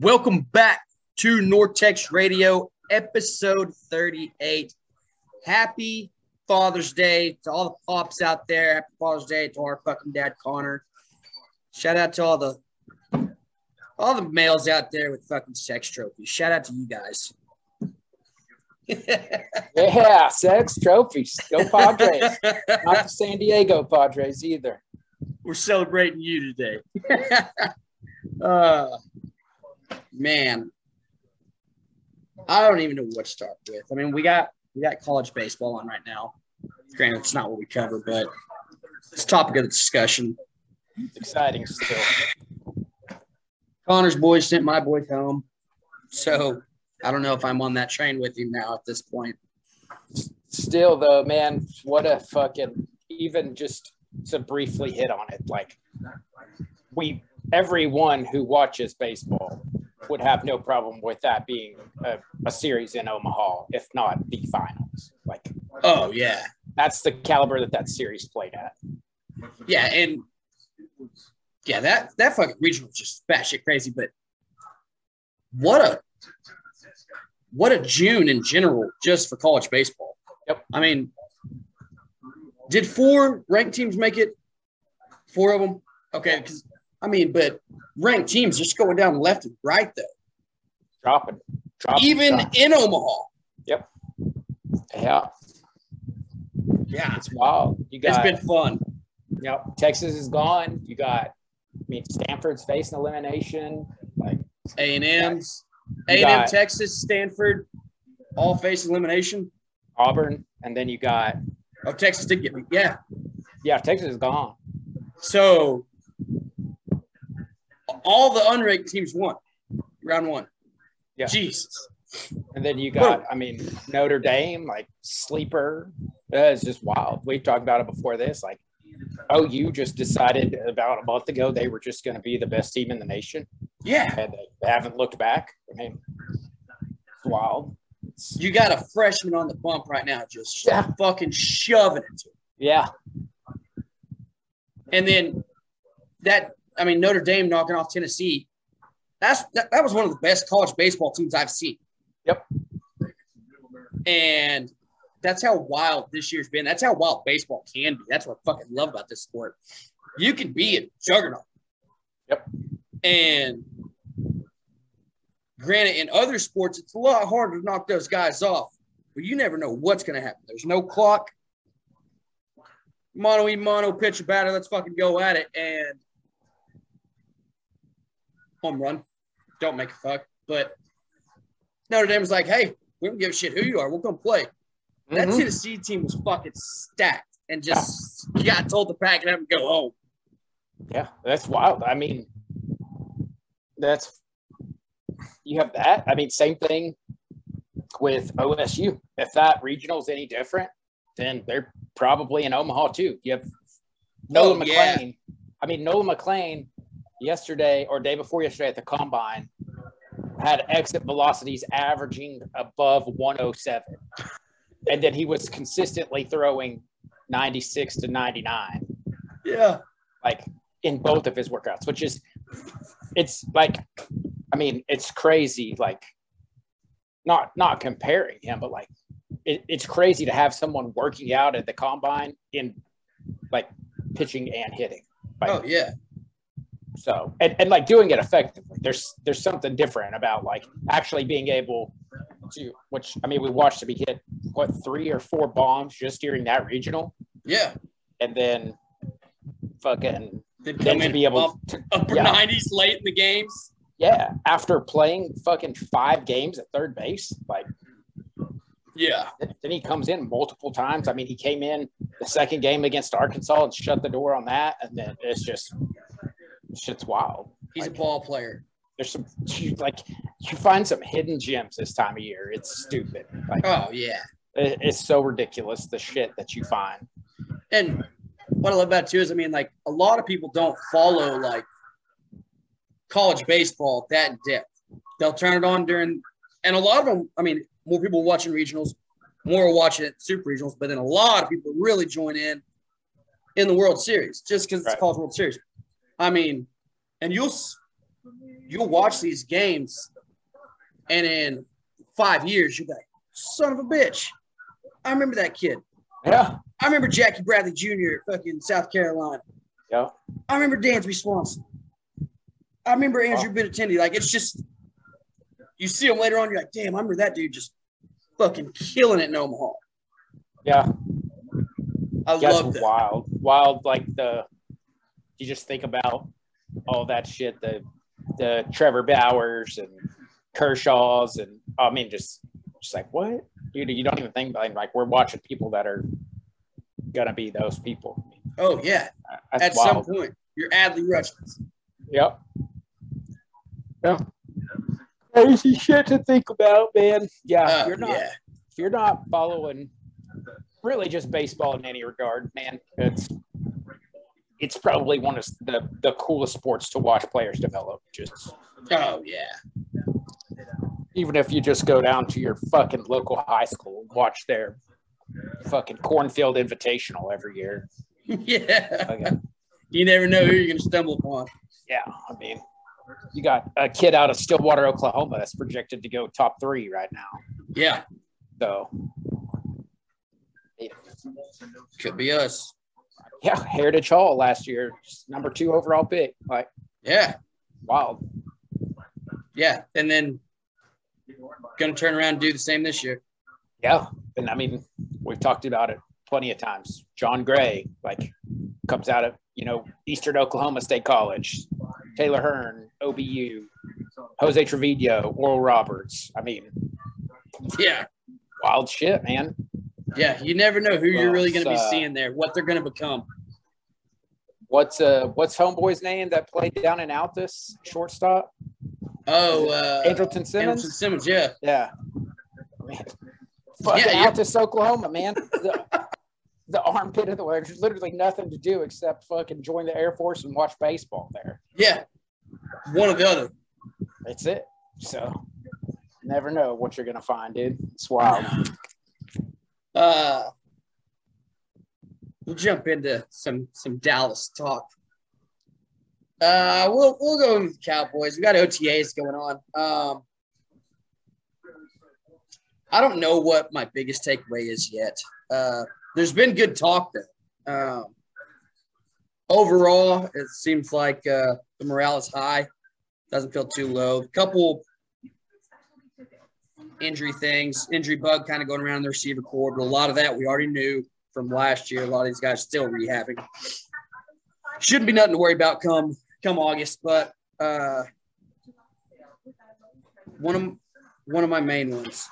Welcome back to Nortex Radio, episode 38. Happy Father's Day to all the pops out there. Happy Father's Day to our fucking dad, Connor. Shout out to all the males out there with fucking sex trophies. Shout out to you guys. Yeah, sex trophies. Go Padres. Not the San Diego Padres either. We're celebrating you today. Man, I don't even know what to start with. I mean, we got college baseball on right now. Granted, it's not what we cover, but it's a topic of the discussion. It's exciting still. Connor's boys sent my boys home, so I don't know if I'm on that train with him now at this point. Still, though, man, what a fucking – even just to briefly hit on it, like everyone who watches baseball would have no problem with that being a series in Omaha, if not the finals. Like, oh, yeah. That's the caliber that series played at. Yeah, and yeah, that fucking regional just batshit crazy, but what a June in general just for college baseball. Yep. I mean, did 4 ranked teams make it? 4 of them? Okay, because I mean, but ranked teams just going down left and right, though. Dropping. Even in Omaha. Yep. Yeah. It's wild. It's been fun. Yep. Texas is gone. You got, I mean, Stanford's facing elimination. Like A&M's. A&M, Texas, Stanford, all face elimination. Auburn. And then you got. Oh, Texas did get me. Yeah. Yeah, Texas is gone. So. All the unranked teams won round 1. Yeah. Jesus. And then you got, I mean, Notre Dame, like sleeper. It's just wild. We talked about it before this. Like, OU just decided about a month ago they were just going to be the best team in the nation. Yeah. And they haven't looked back. I mean, it's wild. You got a freshman on the bump right now just fucking shoving it to him. Yeah. And then that – I mean, Notre Dame knocking off Tennessee, that was one of the best college baseball teams I've seen. Yep. And that's how wild this year's been. That's how wild baseball can be. That's what I fucking love about this sport. You can be a juggernaut. Yep. And granted, in other sports, it's a lot harder to knock those guys off, but you never know what's going to happen. There's no clock. Mono-e-mono, pitch a batter, let's fucking go at it. And home run. Don't make a fuck. But Notre Dame was like, hey, we don't give a shit who you are. We're going to play. Mm-hmm. That Tennessee team was fucking stacked and just got told to pack and have them go home. Yeah, that's wild. I mean, you have that. I mean, same thing with OSU. If that regional's any different, then they're probably in Omaha too. You have Noah McLean. Yeah. I mean, Noah McLean – yesterday or day before yesterday at the combine had exit velocities averaging above 107. And then he was consistently throwing 96 to 99. Yeah. Like in both of his workouts, which is, it's like, I mean, it's crazy. Like not comparing him, but like, it's crazy to have someone working out at the combine in like pitching and hitting. Like, oh yeah. So, and like doing it effectively, there's something different about like actually being able to, which, I mean, we watched him hit, what, 3 or 4 bombs just during that regional. Yeah. And then fucking then to be able to upper 90s late in the games. Yeah. After playing fucking 5 games at third base, like, yeah. Then he comes in multiple times. I mean, he came in the second game against Arkansas and shut the door on that. And then it's just, shit's wild. He's like a ball player. There's some, like, you find some hidden gems this time of year. It's stupid. Like, oh yeah, it's so ridiculous the shit that you find. And what I love about it too is, I mean, like a lot of people don't follow like college baseball that in depth. They'll turn it on during, and a lot of them. I mean, more people watching regionals, more are watching it super regionals, but then a lot of people really join in the World Series just because it's college World Series. I mean, and you'll you'll watch these games, and in 5 years, you'll be like, son of a bitch, I remember that kid. Yeah. I remember Jackie Bradley Jr. at fucking South Carolina. Yeah. I remember Dansby Swanson. I remember Andrew Benintendi. Like, it's just, you see him later on, you're like, damn, I remember that dude just fucking killing it in Omaha. Yeah. I love that. Wild. Wild, like the, you just think about all that shit, the Trevor Bowers and Kershaw's and, I mean, just like, what? Dude, you don't even think about it. Like, we're watching people that are going to be those people. Oh, yeah. At wild. Some point, you're Adley Rutschman. Yep. Yeah. Crazy shit to think about, man. Yeah, if you're not following really just baseball in any regard, man, it's probably one of the coolest sports to watch players develop. Just even if you just go down to your fucking local high school and watch their fucking Cornfield Invitational every year. Yeah. Okay. You never know who you're going to stumble upon. Yeah, I mean, you got a kid out of Stillwater, Oklahoma that's projected to go top 3 right now. Yeah. So, yeah. Could be us. Yeah, Heritage Hall last year, #2 overall pick. Like, yeah. Wild. Yeah, and then going to turn around and do the same this year. Yeah, and I mean, we've talked about it plenty of times. John Gray, like, comes out of, Eastern Oklahoma State College, Taylor Hearn, OBU, Jose Trevino, Oral Roberts. I mean, yeah, wild shit, man. Yeah, you never know who you're really going to be seeing there, what they're going to become. What's homeboy's name that played down in Altus, shortstop? Oh, Andrelton Simmons. Andrelton Simmons, yeah, yeah. Man. Altus, Oklahoma, man. The armpit of the world. There's literally nothing to do except fucking join the Air Force and watch baseball there. Yeah. One or the other. That's it. So, never know what you're going to find, dude. It's wild. We'll jump into some Dallas talk. We'll go with the Cowboys. We got OTAs going on. I don't know what my biggest takeaway is yet. There's been good talk, though. Overall, it seems like the morale is high. Doesn't feel too low. A couple injury things, injury bug kind of going around the receiver core, but a lot of that we already knew from last year. A lot of these guys still rehabbing. Shouldn't be nothing to worry about come August, but one of my main ones.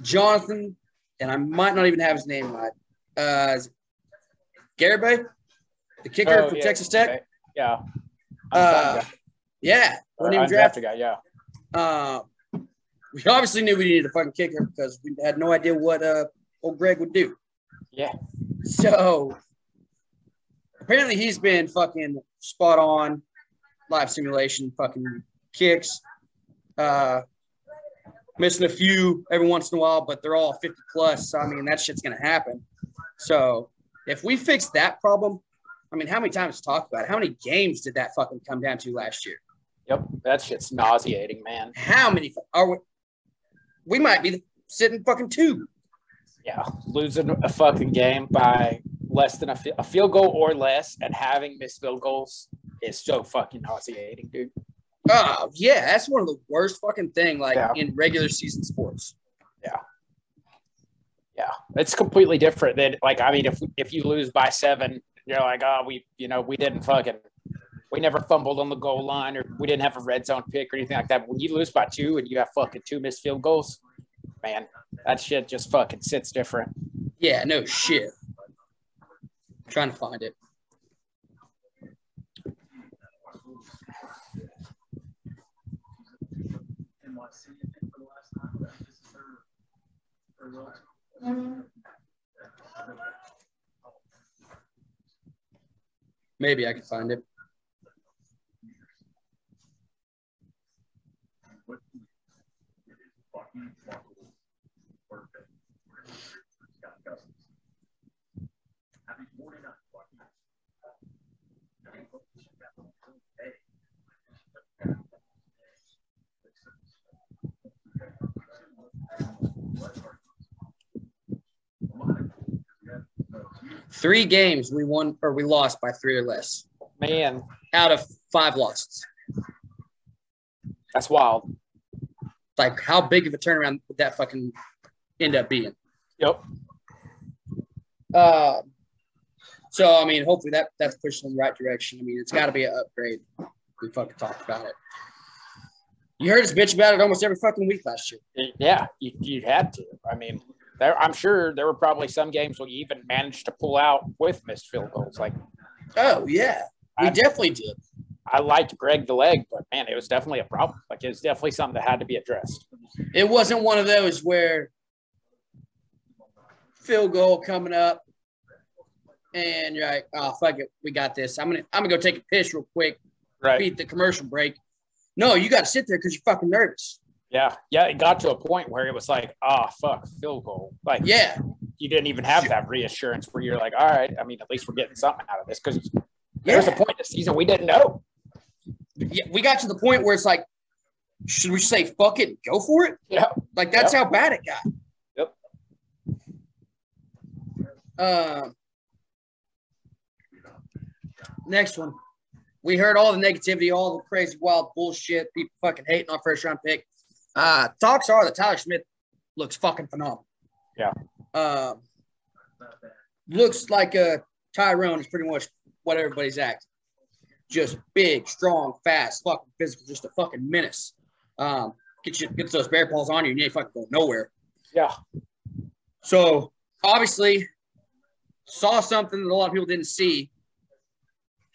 Jonathan, and I might not even have his name right. Garibay, the kicker for Texas Tech. Okay. Yeah. Undrafted guy. Yeah. We obviously knew we needed a fucking kicker because we had no idea what old Greg would do. Yeah. So apparently he's been fucking spot on, live simulation, fucking kicks. Missing a few every once in a while, but they're all 50+. So, I mean, that shit's going to happen. So, if we fix that problem, I mean, how many times talked about it? How many games did that fucking come down to last year? Yep, that shit's nauseating, man. How many are we might be sitting fucking 2. Yeah, losing a fucking game by less than a field goal or less, and having missed field goals is so fucking nauseating, dude. Oh, yeah, that's one of the worst fucking thing, in regular season sports. Yeah. Yeah, it's completely different than, if you lose by 7, you're like, oh, we didn't fucking – we never fumbled on the goal line or we didn't have a red zone pick or anything like that. But when you lose by 2 and you have fucking 2 missed field goals, man, that shit just fucking sits different. Yeah, no shit. I'm trying to find it. Maybe I can find it. Three games we won or we lost by three or less. Man. Out of five losses. That's wild. Like, how big of a turnaround would that fucking end up being? Yep. So, I mean, hopefully that's pushing in the right direction. I mean, it's got to be an upgrade. We fucking talked about it. You heard us bitch about it almost every fucking week last year. Yeah, you had to. I mean, I'm sure there were probably some games where you even managed to pull out with missed field goals. Like, oh, yeah. We definitely did. I liked Greg the Leg, but, man, it was definitely a problem. Like, it was definitely something that had to be addressed. It wasn't one of those where field goal coming up and you're like, oh, fuck it, we got this. I'm gonna go take a piss real quick, right? Beat the commercial break. No, you got to sit there because you're fucking nervous. Yeah. Yeah, it got to a point where it was like, oh, fuck, field goal. Like, yeah. You didn't even have that reassurance where you're like, all right, I mean, at least we're getting something out of this because there was a point this season we didn't know. Yeah, we got to the point where it's like, should we say fuck it and go for it? Yeah. Like, that's how bad it got. Yep. Next one. We heard all the negativity, all the crazy, wild bullshit, people fucking hating on first-round pick. Talks are that Tyler Smith looks fucking phenomenal. Yeah. Looks like a Tyrone is pretty much what everybody's acting. Just big, strong, fast, fucking physical, just a fucking menace. Gets those bear paws on you, and you ain't fucking going nowhere. Yeah. So, obviously, saw something that a lot of people didn't see.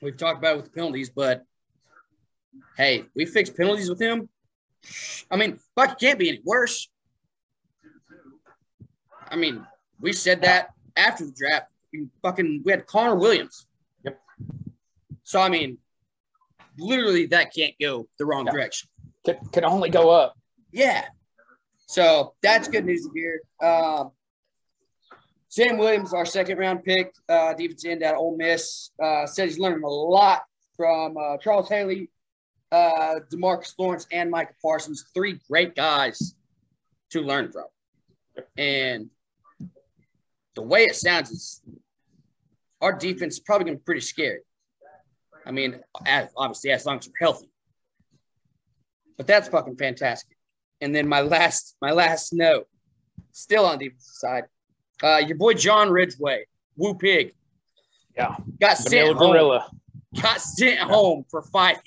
We've talked about it with the penalties, but, hey, we fixed penalties with him. I mean, fuck, it can't be any worse. I mean, we said that after the draft. We had Connor Williams. Yep. So, I mean, literally that can't go the wrong direction. Could only go up. Yeah. So, that's good news to hear. Sam Williams, our second-round pick, defensive end at Ole Miss, said he's learning a lot from Charles Haley, DeMarcus Lawrence, and Micah Parsons, three great guys to learn from. And the way it sounds is our defense is probably going to be pretty scary. I mean, obviously, as long as we're healthy. But that's fucking fantastic. And then my last note, still on the defensive side, your boy John Ridgeway, Woo Pig. Yeah. Got sent home. Gorilla. Got sent home for fighting.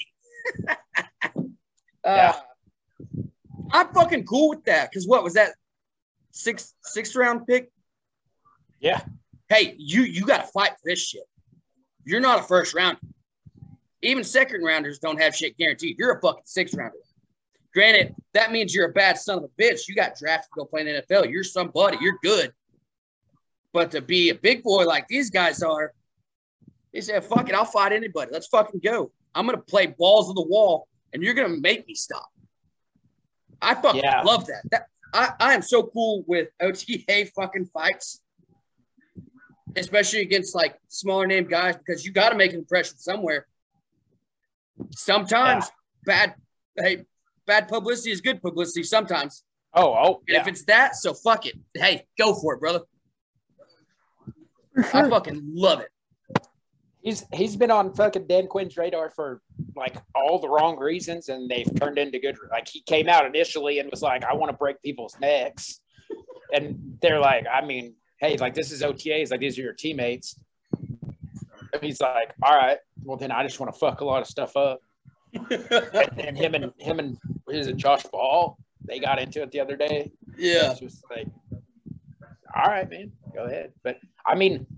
I'm fucking cool with that because what was that? Sixth round pick? Yeah. Hey, you got to fight for this shit. You're not a first rounder. Even second rounders don't have shit guaranteed. You're a fucking sixth rounder. Granted, that means you're a bad son of a bitch. You got drafted to go play in the NFL. You're somebody. You're good. But to be a big boy like these guys are, they said, fuck it, I'll fight anybody. Let's fucking go. I'm going to play balls on the wall, and you're going to make me stop. I fucking love that. I am so cool with OTA fucking fights, especially against, like, smaller-name guys because you got to make an impression somewhere. Sometimes bad publicity is good publicity sometimes. And if it's that, so fuck it. Hey, go for it, brother. I fucking love it. He's been on fucking Dan Quinn's radar for, like, all the wrong reasons, and they've turned into good – like, he came out initially and was like, I want to break people's necks. And they're like, I mean, hey, like, this is OTAs. Like, these are your teammates. And he's like, all right, well, then I just want to fuck a lot of stuff up. And him and Josh Ball, they got into it the other day. Yeah. It's just like, all right, man, go ahead. But, I mean –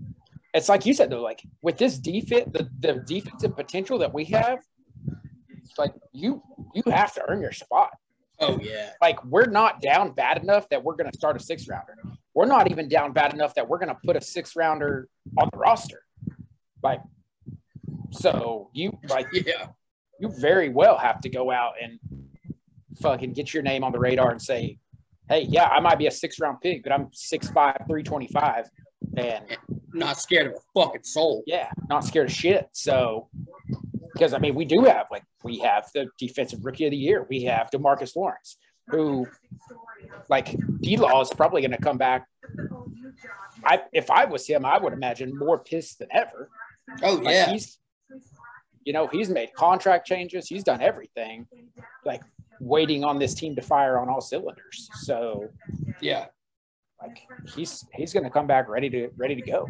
it's like you said, though, like, with this defense, the defensive potential that we have, like, you have to earn your spot. Oh, yeah. Like, we're not down bad enough that we're going to start a six-rounder. We're not even down bad enough that we're going to put a six-rounder on the roster. Like, so you, like, you very well have to go out and fucking get your name on the radar and say, hey, yeah, I might be a six-round pick, but I'm 6'5", 325, and – not scared of a fucking soul. Yeah, not scared of shit. So, because, I mean, we do have, like, we have the defensive rookie of the year. We have DeMarcus Lawrence, who, like, D-Law is probably going to come back if I was him, I would imagine more pissed than ever. Oh, yeah. He's made contract changes. He's done everything, like waiting on this team to fire on all cylinders. So, yeah, like he's going to come back ready to go.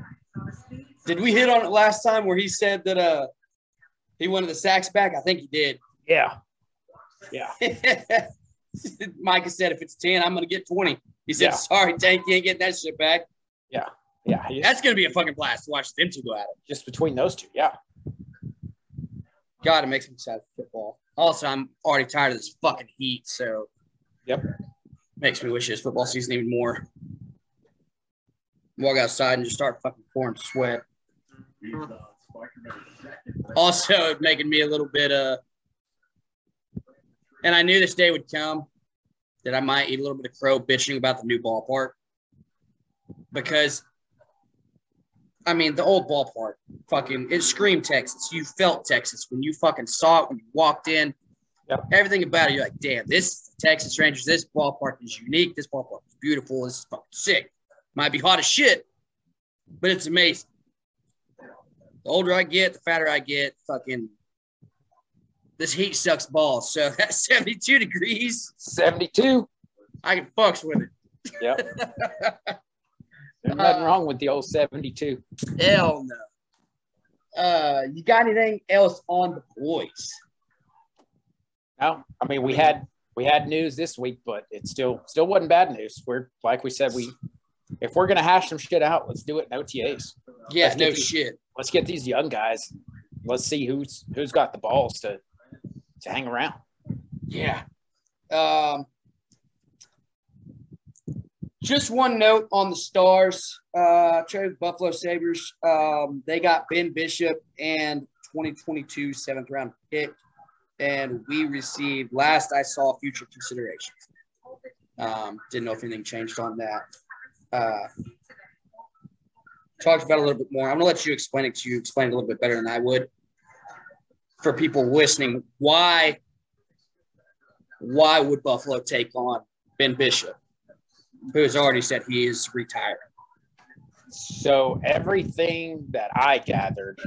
Did we hit on it last time where he said that he wanted the sacks back? I think he did. Yeah. Yeah. Micah said, if it's 10, I'm going to get 20. He said, sorry, Tank, you ain't getting that shit back. Yeah. Yeah. That's going to be a fucking blast to watch them two go at it. Just between those two. Yeah. God, it makes me excited for football. Also, I'm already tired of this fucking heat, so. Yep. Makes me wish this football season even more. Walk outside and just start fucking pouring sweat. Also, making me a little bit and I knew this day would come that I might eat a little bit of crow bitching about the new ballpark. Because, I mean, the old ballpark, fucking, it screamed Texas. You felt Texas when you fucking saw it, when you walked in. Yep. Everything about it, you're like, damn, this Texas Rangers, this ballpark is unique. This ballpark is beautiful. This is fucking sick. Might be hot as shit, but it's amazing. The older I get, the fatter I get, fucking this heat sucks balls. So that's 72 degrees. 72. I can fucks with it. Yep. There's nothing wrong with the old 72. Hell no. You got anything else on the boys? No. I mean, we had news this week, but it still wasn't bad news. If we're gonna hash some shit out, let's do it in OTAs. Yeah, let's get these young guys. Let's see who's got the balls to hang around. Yeah. Just one note on the Stars. Chose Buffalo Sabres. They got Ben Bishop and 2022 seventh round pick, and we received last I saw future considerations. Didn't know if anything changed on that. Talked about a little bit more. I'm gonna let you explain it a little bit better than I would for people listening. Why would Buffalo take on Ben Bishop, who has already said he is retiring? So everything that I gathered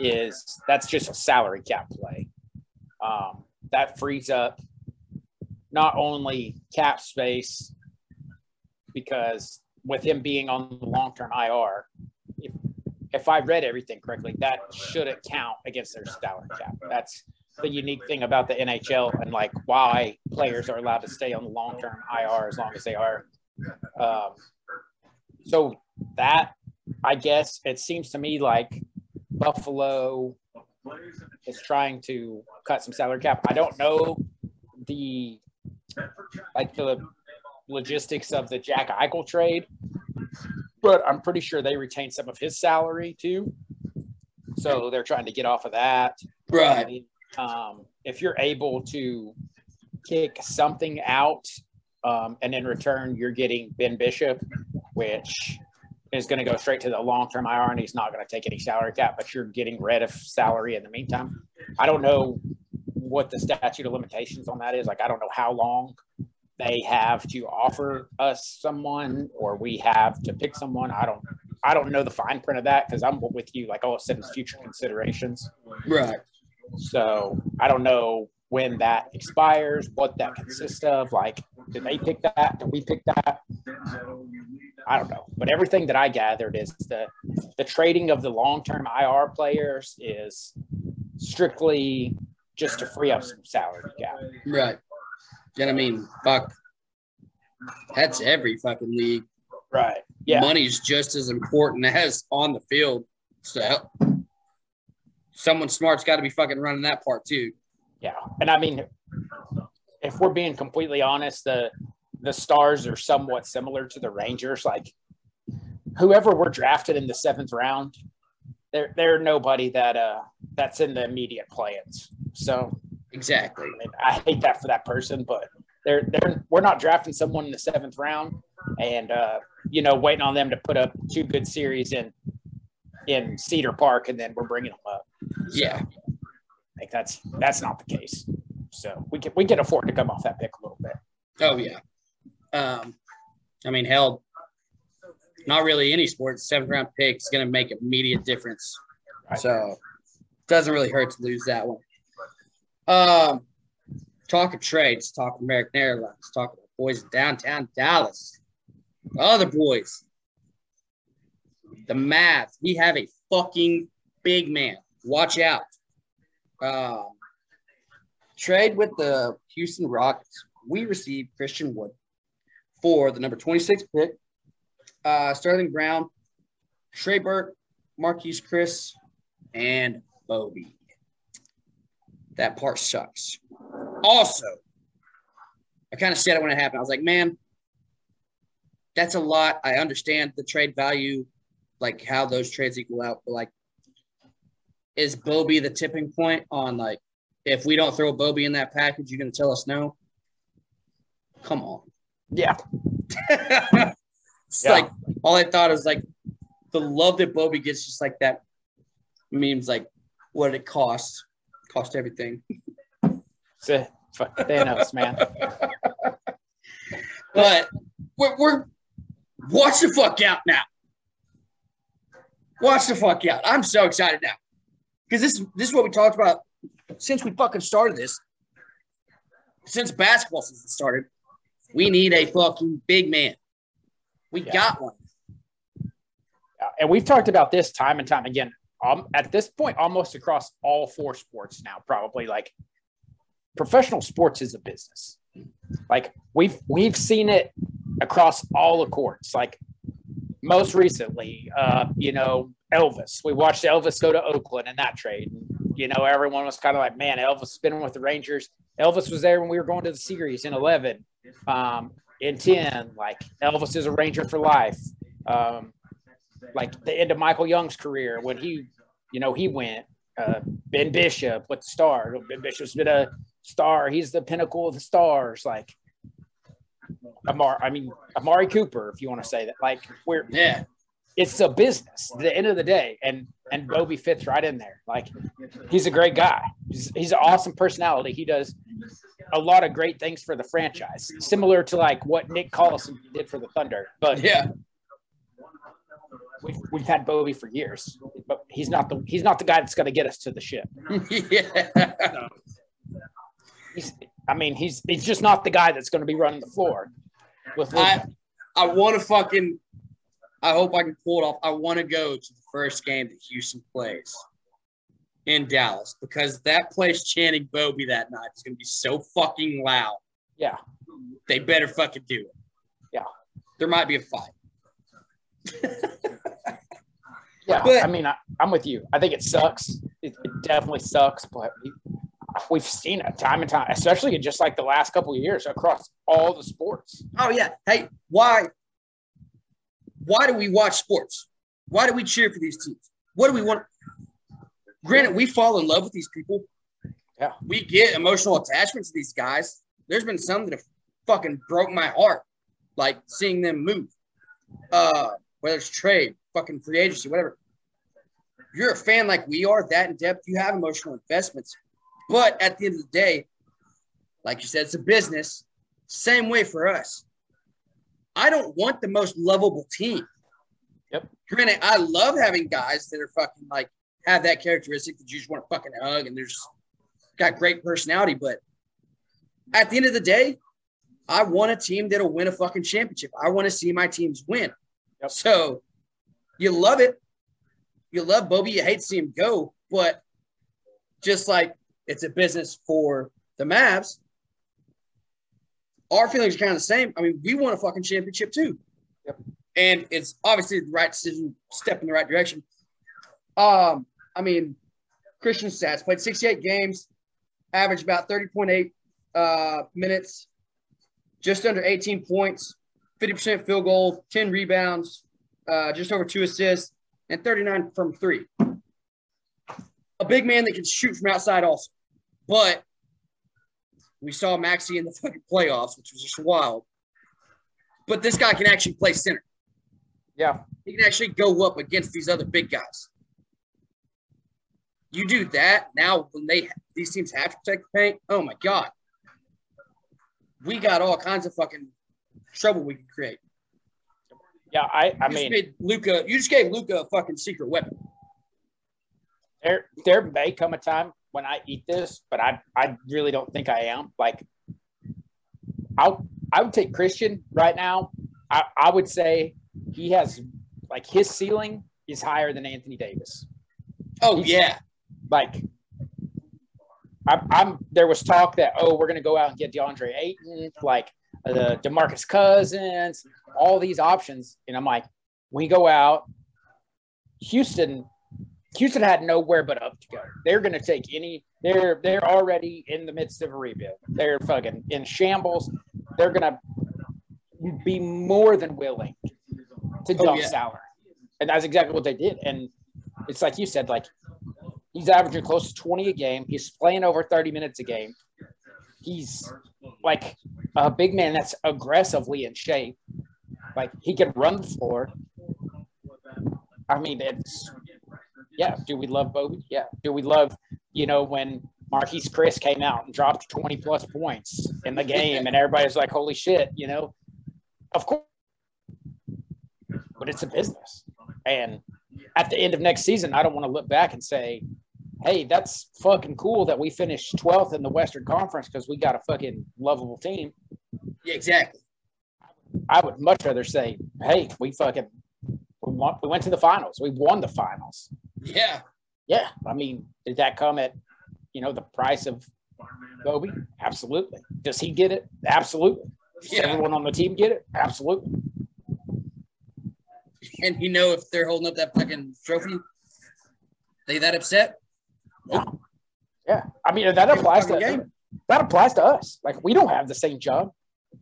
is that's just a salary cap play. That frees up not only cap space, because with him being on the long-term IR, if I read everything correctly, that shouldn't count against their salary cap. That's the unique thing about the NHL and like why players are allowed to stay on the long-term IR as long as they are. So that, I guess, it seems to me like Buffalo is trying to cut some salary cap. I don't know the logistics of the Jack Eichel trade, but I'm pretty sure they retained some of his salary too. So they're trying to get off of that. Right. If you're able to kick something out and in return you're getting Ben Bishop, which is going to go straight to the long-term IR and he's not going to take any salary cap, but you're getting rid of salary in the meantime. I don't know what the statute of limitations on that is. Like, I don't know how long they have to offer us someone, or we have to pick someone. I don't know the fine print of that because I'm with you. Like all it said is future considerations. Right. So I don't know when that expires, what that consists of. Like, did they pick that? Did we pick that? I don't know. But everything that I gathered is the trading of the long-term IR players is strictly just to free up some salary cap. Right. And I mean, fuck, that's every fucking league. Right. Yeah. Money's just as important as on the field. So someone smart's got to be fucking running that part too. Yeah. And I mean, if we're being completely honest, the Stars are somewhat similar to the Rangers. Like, whoever were drafted in the seventh round, they're nobody that's in the immediate plans. So. Exactly. I mean, I hate that for that person, but we're not drafting someone in the seventh round and waiting on them to put up two good series in Cedar Park and then we're bringing them up. So, yeah, like that's not the case. So we can afford to come off that pick a little bit. Oh yeah. I mean, hell, not really any sport, seventh-round pick is going to make immediate difference. Right. So it doesn't really hurt to lose that one. Talk of trades, talk American Airlines, talk about boys in downtown Dallas. Other boys, the Mavs, we have a fucking big man. Watch out. Trade with the Houston Rockets. We received Christian Wood for the number 26 pick, Sterling Brown, Trey Burke, Marquese Chriss, and Bobby. That part sucks. Also, I kind of said it when it happened. I was like, man, that's a lot. I understand the trade value, like how those trades equal out. But, like, is Bobby the tipping point on, like, if we don't throw Bobby in that package, you're going to tell us no? Come on. Yeah. It's like, all I thought was, like, the love that Bobby gets, just like that memes, like, what did it cost? Cost everything. Thanos, man. But we're watch the fuck out now. Watch the fuck out. I'm so excited now because this is what we talked about since we fucking started this. Since basketball season started, we need a fucking big man. We got one, and we've talked about this time and time again. At this point, almost across all four sports now, probably, like, professional sports is a business. Like, we've seen it across all the courts. Like, most recently, Elvis. We watched Elvis go to Oakland in that trade. And, everyone was kind of like, man, Elvis has been with the Rangers. Elvis was there when we were going to the series in 11, in 10. Like, Elvis is a Ranger for life. Like the end of Michael Young's career when he, he went. Ben Bishop with the Stars. Ben Bishop's been a star. He's the pinnacle of the Stars. Like Amari Cooper, if you want to say that. Like it's a business at the end of the day, and Bobby fits right in there. Like he's a great guy. He's an awesome personality. He does a lot of great things for the franchise, similar to like what Nick Collison did for the Thunder. But yeah. We've had Bobby for years, but he's not the guy that's going to get us to the ship. He's just not the guy that's going to be running the floor. With Luca. I want to fucking. I hope I can pull it off. I want to go to the first game that Houston plays in Dallas because that place chanting Bobby that night is going to be so fucking loud. Yeah, they better fucking do it. Yeah, there might be a fight. Yeah, but, I'm with you. I think it sucks. It definitely sucks, but we've seen it time and time, especially in just like the last couple of years across all the sports. Oh, yeah. Hey, why do we watch sports? Why do we cheer for these teams? What do we want? Granted, we fall in love with these people. Yeah. We get emotional attachments to these guys. There's been some that have fucking broke my heart, like seeing them move, whether it's trade, fucking free agency, whatever. You're a fan like we are, that in depth. You have emotional investments. But at the end of the day, like you said, it's a business. Same way for us. I don't want the most lovable team. Yep. Granted, I love having guys that are fucking like have that characteristic that you just want to fucking hug and there's got great personality. But at the end of the day, I want a team that'll win a fucking championship. I want to see my teams win. Yep. So you love it. You love Bobby. You hate to see him go, but just like it's a business for the Mavs, our feelings are kind of the same. We want a fucking championship too. Yep. And it's obviously the right decision, step in the right direction. Christian stats, played 68 games, averaged about 30.8 minutes, just under 18 points, 50% field goal, 10 rebounds, just over 2 assists, and 39 from 3. A big man that can shoot from outside also. But we saw Maxey in the fucking playoffs, which was just wild. But this guy can actually play center. Yeah. He can actually go up against these other big guys. You do that, now when these teams have to protect the paint, oh my God. We got all kinds of fucking trouble we can create. Yeah, you just gave Luca a fucking secret weapon. There may come a time when I eat this, but I really don't think I am. Like, I would take Christian right now. I would say he has, like, his ceiling is higher than Anthony Davis. Oh, yeah. Like, there was talk that, oh, we're going to go out and get DeAndre Ayton, like, the DeMarcus Cousins, all these options. And I'm like, we go out. Houston had nowhere but up to go. They're going to take any. They're already in the midst of a rebuild. They're fucking in shambles. They're going to be more than willing to dump salary. And that's exactly what they did. And it's like you said, like, he's averaging close to 20 a game. He's playing over 30 minutes a game. He's like a big man that's aggressively in shape. Like, he can run the floor. I mean, it's – yeah, do we love Bobby? Yeah. Do we love, you know, when Marquese Chriss came out and dropped 20-plus points in the game and everybody's like, holy shit, you know? Of course. But it's a business. And at the end of next season, I don't want to look back and say, hey, that's fucking cool that we finished 12th in the Western Conference because we got a fucking lovable team. Yeah, exactly. I would much rather say, hey, we went to the finals. We won the finals. Yeah. Yeah. I mean, did that come at, you know, the price of Bobby? Absolutely. Does he get it? Absolutely. Does everyone on the team get it? Absolutely. And you know, if they're holding up that fucking trophy, they that upset? No. Yeah. I mean, that applies to us. Like, we don't have the same job.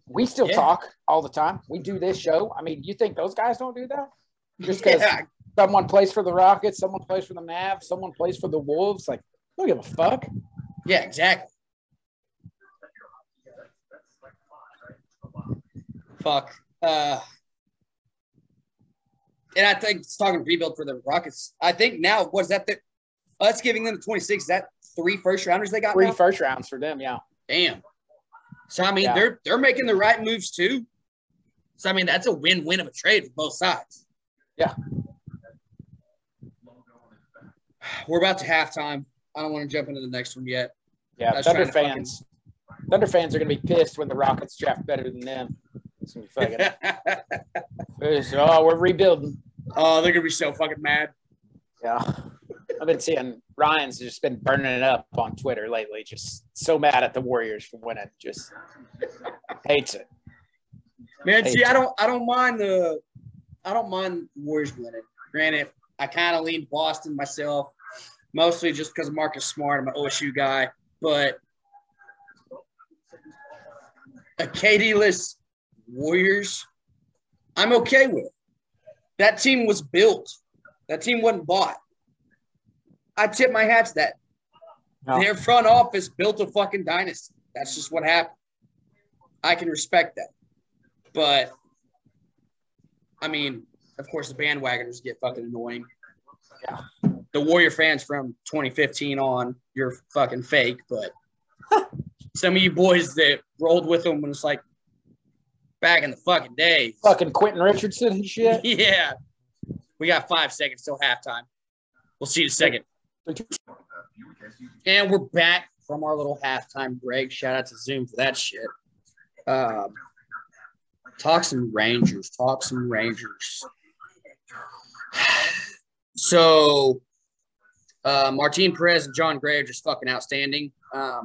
We still talk all the time. We do this show. I mean, you think those guys don't do that? Just because someone plays for the Rockets, someone plays for the Mavs, someone plays for the Wolves. Like, I don't give a fuck. Yeah, exactly. Fuck. And I think it's talking rebuild for the Rockets. I think now, what is that? Us giving them the 26, is that 3 first-rounders they got? 3 first-rounds for them, yeah. Damn. So, I mean, they're making the right moves too. So, I mean, that's a win-win of a trade for both sides. Yeah. We're about to halftime. I don't want to jump into the next one yet. Yeah, Thunder fans are going to be pissed when the Rockets draft better than them. It's going to be fucking oh, we're rebuilding. Oh, they're going to be so fucking mad. Yeah. I've been seeing Ryan's just been burning it up on Twitter lately. Just so mad at the Warriors for winning. Just hates it. Man, hates it. I don't mind Warriors winning. Granted, I kind of lean Boston myself, mostly just because of Marcus Smart. I'm an OSU guy, but a KD-less Warriors, I'm okay with. That team was built. That team wasn't bought. I tip my hat to that. No. Their front office built a fucking dynasty. That's just what happened. I can respect that. But, I mean, of course, the bandwagoners get fucking annoying. Yeah. The Warrior fans from 2015 on, you're fucking fake. But some of you boys that rolled with them when it's like back in the fucking day. Fucking Quentin Richardson and shit. Yeah. We got 5 seconds till halftime. We'll see you in a second. And we're back from our little halftime break. Shout out to Zoom for that shit. Talk some Rangers. So, Martin Perez and John Gray are just fucking outstanding. But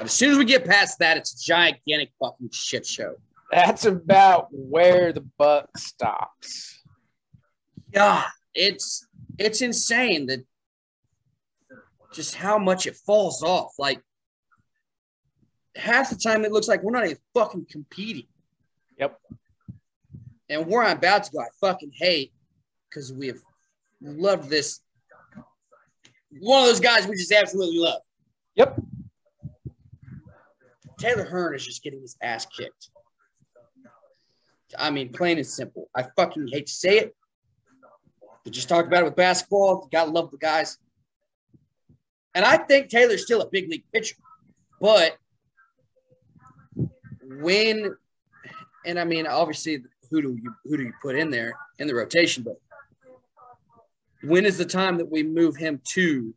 as soon as we get past that, it's a gigantic fucking shit show. That's about where the buck stops. God. It's insane that just how much it falls off. Like, half the time it looks like we're not even fucking competing. Yep. And where I'm about to go, I fucking hate because we have loved this. One of those guys we just absolutely love. Yep. Taylor Hearn is just getting his ass kicked. I mean, plain and simple. I fucking hate to say it. We just talked about it with basketball. Gotta love the guys. And I think Taylor's still a big league pitcher. But when – And I mean, obviously, who do you put in there in the rotation? But when is the time that we move him to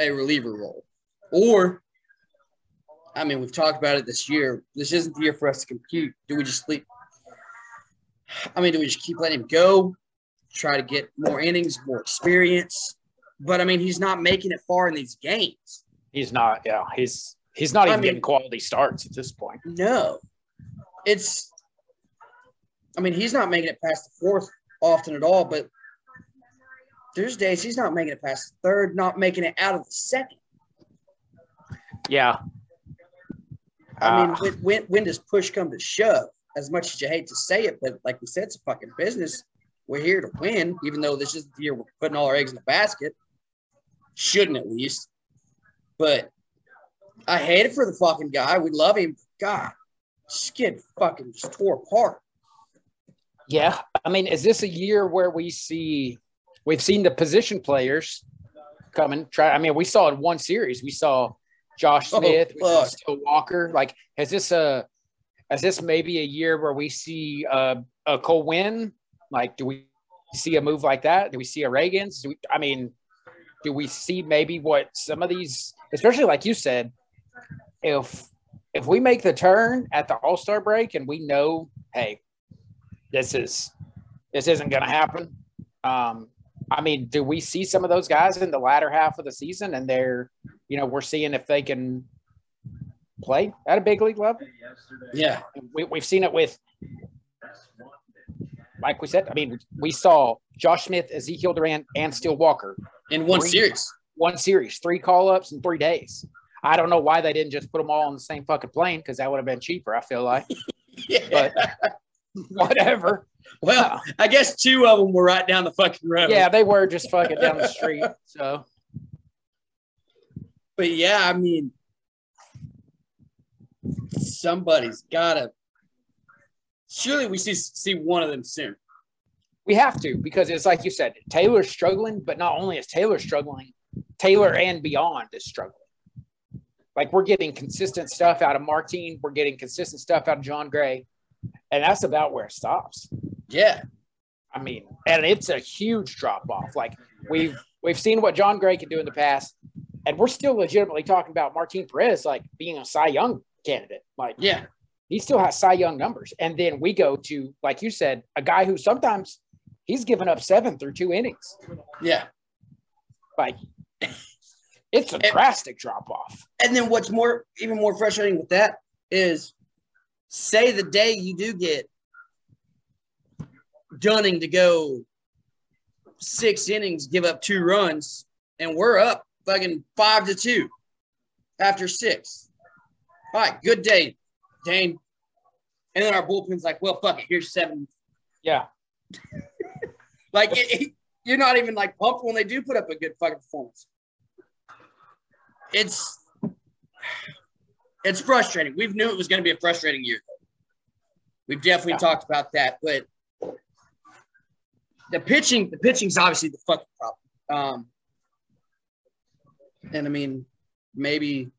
a reliever role? Or, I mean, we've talked about it this year. This isn't the year for us to compete. Do we just sleep? I mean, do we just keep letting him go, try to get more innings, more experience? But, I mean, he's not making it far in these games. He's not, yeah. He's not even getting quality starts at this point. No. He's not making it past the fourth often at all, but there's days he's not making it past the third, not making it out of the second. Yeah. I mean, when does push come to shove? As much as you hate to say it, but like we said, it's a fucking business. We're here to win, even though this is the year we're putting all our eggs in the basket. Shouldn't at least. But I hate it for the fucking guy. We love him. God, Skid fucking just tore apart. Yeah. I mean, is this a year where we've seen the position players coming? We saw in one series. We saw Josh Smith, we saw Still Walker. Like, is this maybe a year where we see a Cole Winn? Like, do we see a move like that? Do we see a Reagans? Do we see maybe what some of these, especially like you said, if we make the turn at the All-Star break and we know, hey, this isn't going to happen. Do we see some of those guys in the latter half of the season and we're seeing if they can play at a big league level? Yeah. We've seen it with, like we said, we saw Josh Smith, Ezekiel Duran, and Steel Walker. In one series, three call-ups in 3 days. I don't know why they didn't just put them all on the same fucking plane, because that would have been cheaper, I feel like. Yeah. But whatever. Well, I guess two of them were right down the fucking road. Yeah, they were just fucking down the street. So, but yeah, somebody's gotta. Surely we see one of them soon. We have to, because it's like you said, Taylor's struggling, but not only is Taylor struggling, Taylor and beyond is struggling. Like, we're getting consistent stuff out of Martin. We're getting consistent stuff out of John Gray. And that's about where it stops. Yeah. And it's a huge drop-off. Like, we've seen what John Gray can do in the past, and we're still legitimately talking about Martin Perez, like, being a Cy Young candidate. Like, yeah, he still has Cy Young numbers. And then we go to, like you said, a guy who sometimes – he's given up 7 through 2 innings. Yeah. Like, it's a drastic drop-off. And then what's even more frustrating with that is, say the day you do get Dunning to go 6 innings, give up 2 runs, and we're up fucking 5-2 after 6. All right, good day, Dane. And then our bullpen's like, well, fuck it, here's 7. Yeah. Like, you're not even, like, pumped when they do put up a good fucking performance. It's frustrating. We knew it was going to be a frustrating year. We've definitely talked about that. But the pitching's obviously the fucking problem. Maybe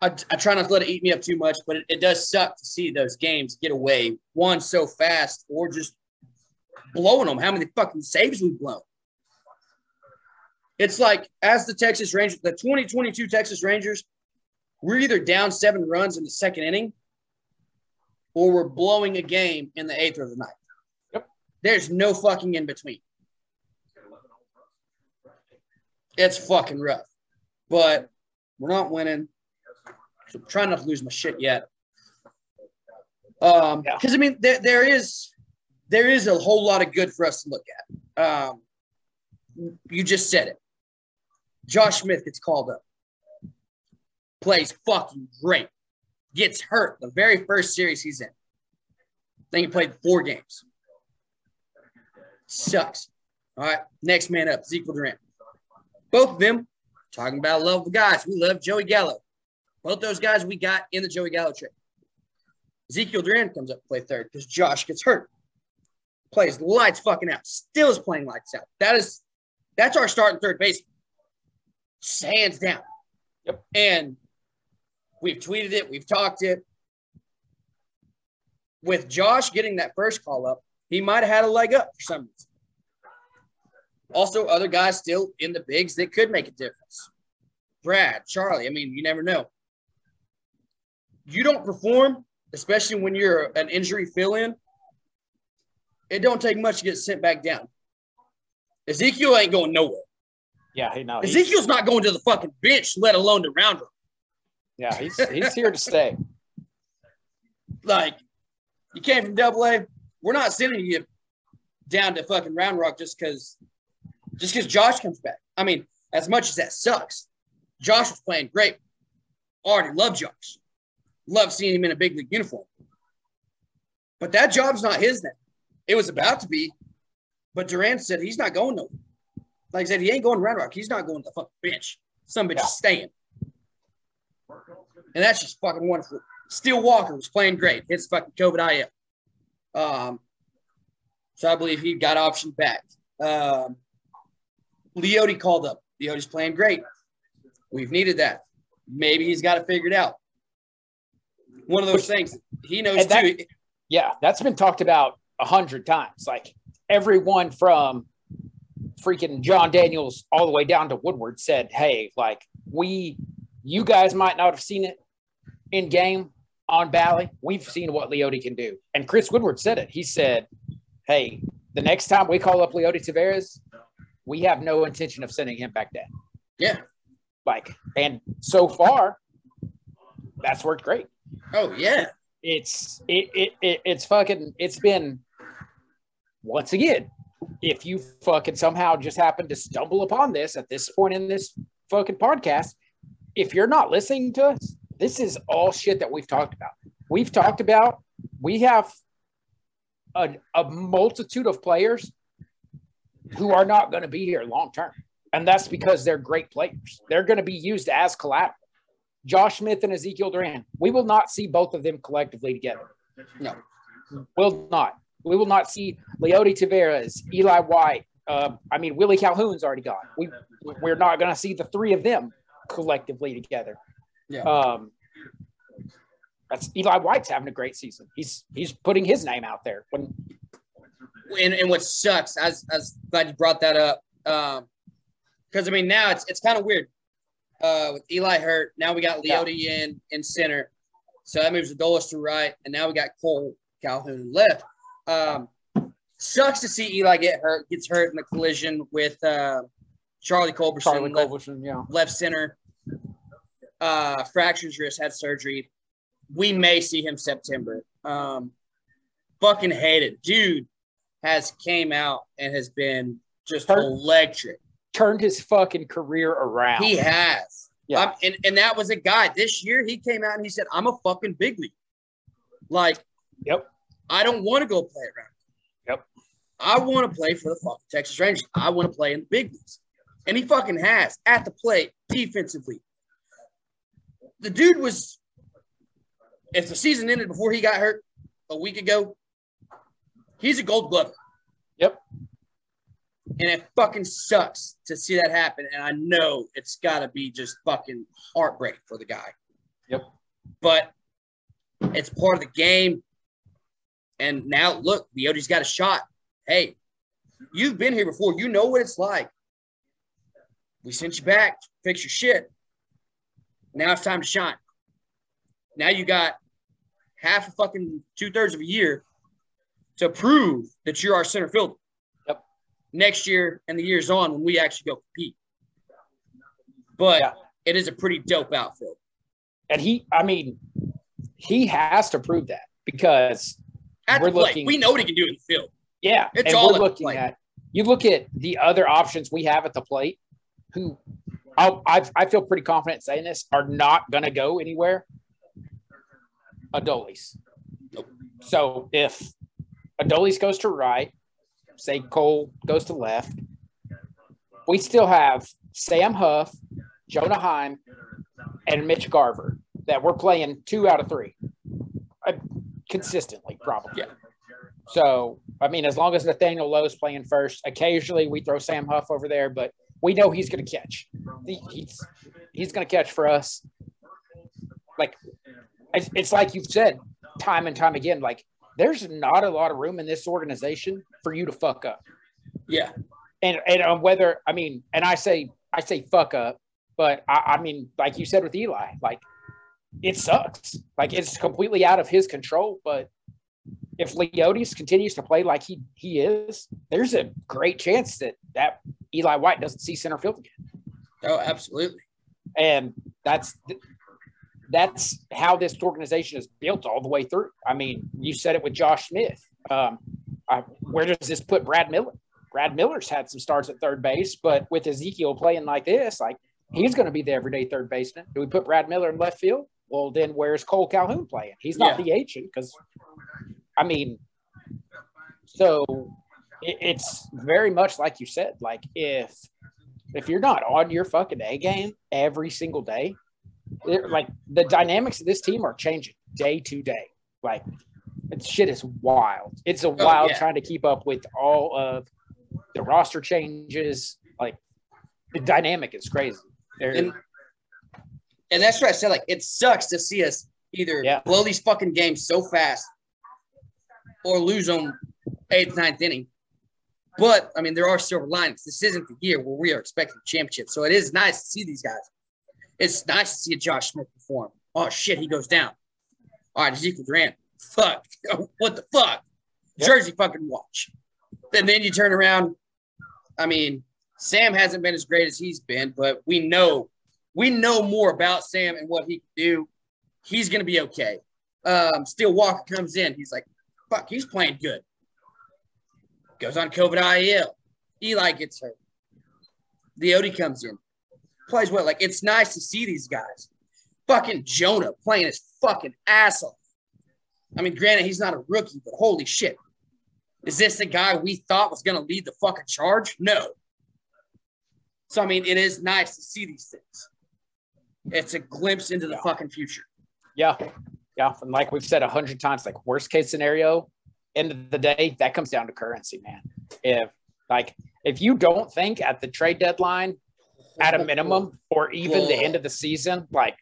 I try not to let it eat me up too much, but it does suck to see those games get away, one so fast, or just blowing them. How many fucking saves we blown? It's like, as the Texas Rangers, the 2022 Texas Rangers, we're either down 7 runs in the second inning, or we're blowing a game in the 8th or the 9th. Yep. There's no fucking in between. It's fucking rough, but we're not winning. So I'm trying not to lose my shit yet. Because there is a whole lot of good for us to look at. You just said it. Josh Smith gets called up, plays fucking great, gets hurt the very first series he's in. Then he played 4 games. Sucks. All right, next man up, Ezekiel Duran. Both of them, talking about love the guys. We love Joey Gallo. Both those guys we got in the Joey Gallo trade. Ezekiel Duran comes up to play third because Josh gets hurt. Plays lights fucking out. Still is playing lights out. That's our starting third baseman. Hands down. Yep. And we've tweeted it. We've talked it. with Josh getting that first call up, he might have had a leg up for some reason. Also, other guys still in the bigs that could make a difference. Brad, Charlie, I mean, you never know. You don't perform, especially when you're an injury fill-in, it don't take much to get sent back down. Ezekiel ain't going nowhere. Yeah, he knows. Ezekiel's not going to the fucking bench, let alone the round room. Yeah, he's here to stay. Like, you came from Double A. We're not sending you down to fucking Round Rock just because Josh comes back. I mean, as much as that sucks, Josh was playing great. Already love Josh. Love seeing him in a big league uniform. But that job's not his now. It was about to be, but Duran said he's not going nowhere. Like I said, he ain't going to Round Rock. He's not going to the fucking bench. Some bitch is staying. And that's just fucking wonderful. Steel Walker was playing great. Hits fucking COVID IL. So I believe he got optioned back. Leote called up. Leote's playing great. We've needed that. Maybe he's got it figured out. One of those things. He knows too. Yeah, that's been talked about 100 times. Like everyone from freaking John Daniels all the way down to Woodward said, hey, like you guys might not have seen it in game on Valley. We've seen what Leote can do. And Chris Woodward said it. He said, hey, the next time we call up Leote Taveras, we have no intention of sending him back down. Yeah. Like, and so far, that's worked great. Oh, yeah. It's been, once again, if you fucking somehow just happen to stumble upon this at this point in this fucking podcast, if you're not listening to us, this is all shit that we've talked about. We have a multitude of players who are not going to be here long term. And that's because they're great players. They're going to be used as collateral. Josh Smith and Ezekiel Duran, we will not see both of them collectively together. No, will not. We will not see Leote Taveras, Eli White. Willie Calhoun's already gone. We're not going to see the three of them collectively together. Yeah. That's Eli White's having a great season. He's putting his name out there. And what sucks, I was glad you brought that up. Because now it's kind of weird. With Eli hurt, now we got Leote in center. So that moves Adolis to right, and now we got Cole Calhoun left. Sucks to see Eli gets hurt in the collision with Charlie Culberson. Left center. Fractures wrist, had surgery. We may see him September. Fucking hate it. Dude has came out and has been just electric. Turned his fucking career around. He has. Yeah. And that was a guy. This year he came out and he said, I'm a fucking big league. Like, yep. I don't want to go play around. Yep. I want to play for the fucking Texas Rangers. I want to play in the big leagues. And he fucking has, at the plate, defensively. The dude was, if the season ended before he got hurt a week ago, he's a Gold Glover. Yep. And it fucking sucks to see that happen. And I know it's got to be just fucking heartbreak for the guy. Yep. But it's part of the game. And now, look, Leote's got a shot. Hey, you've been here before. You know what it's like. We sent you back. Fix your shit. Now it's time to shine. Now you got half a fucking 2/3 of a year to prove that you're our center fielder. Next year and the years on when we actually go compete. But it is a pretty dope outfield. And he has to prove that because we know what he can do in the field. Yeah. It's all you look at the other options we have at the plate who I feel pretty confident saying this are not going to go anywhere. Adolis. Nope. So if Adolis goes to right, say Cole goes to left. We still have Sam Huff, Jonah Heim, and Mitch Garver that we're playing 2 out of 3 consistently, probably. Yeah. So, as long as Nathaniel Lowe's playing first, occasionally we throw Sam Huff over there, but we know he's going to catch. He's going to catch for us. Like, it's like you've said time and time again, like, there's not a lot of room in this organization for you to fuck up. Yeah. And whether, I mean, and I say fuck up, but I mean, like you said with Eli, like it sucks. Like it's completely out of his control. But if Leotis continues to play like he is, there's a great chance that Eli White doesn't see center field again. Oh, absolutely. And that's how this organization is built all the way through. I mean, you said it with Josh Smith. Where does this put Brad Miller? Brad Miller's had some starts at third base, but with Ezekiel playing like this, like he's going to be the everyday third baseman. Do we put Brad Miller in left field? Well, then where's Cole Calhoun playing? He's not DHing because, I mean, so it's very much like you said, like if you're not on your fucking A game every single day, like the dynamics of this team are changing day to day. Like shit is wild. It's a wild trying to keep up with all of the roster changes. Like the dynamic is crazy. And that's what I said. Like it sucks to see us either blow these fucking games so fast or lose them 8th, 9th inning. But I mean, there are silver linings. This isn't the year where we are expecting championships. So it is nice to see these guys. It's nice to see Josh Smith perform. Oh, shit, he goes down. All right, Ezekiel Durant. Fuck. What the fuck? Yep. Jersey fucking watch. And then you turn around. I mean, Sam hasn't been as great as he's been, but we know more about Sam and what he can do. He's going to be okay. Still Walker comes in. He's like, fuck, he's playing good. Goes on COVID IL. Eli gets hurt. Leote comes in. Plays well. Like, it's nice to see these guys. Fucking Jonah playing his fucking ass off. I mean, granted, he's not a rookie, but holy shit. Is this the guy we thought was going to lead the fucking charge? No. So, I mean, it is nice to see these things. It's a glimpse into the fucking future. Yeah. Yeah. And like we've said 100 times, like, worst case scenario, end of the day, that comes down to currency, man. If you don't think at the trade deadline, at a minimum, or even the end of the season, like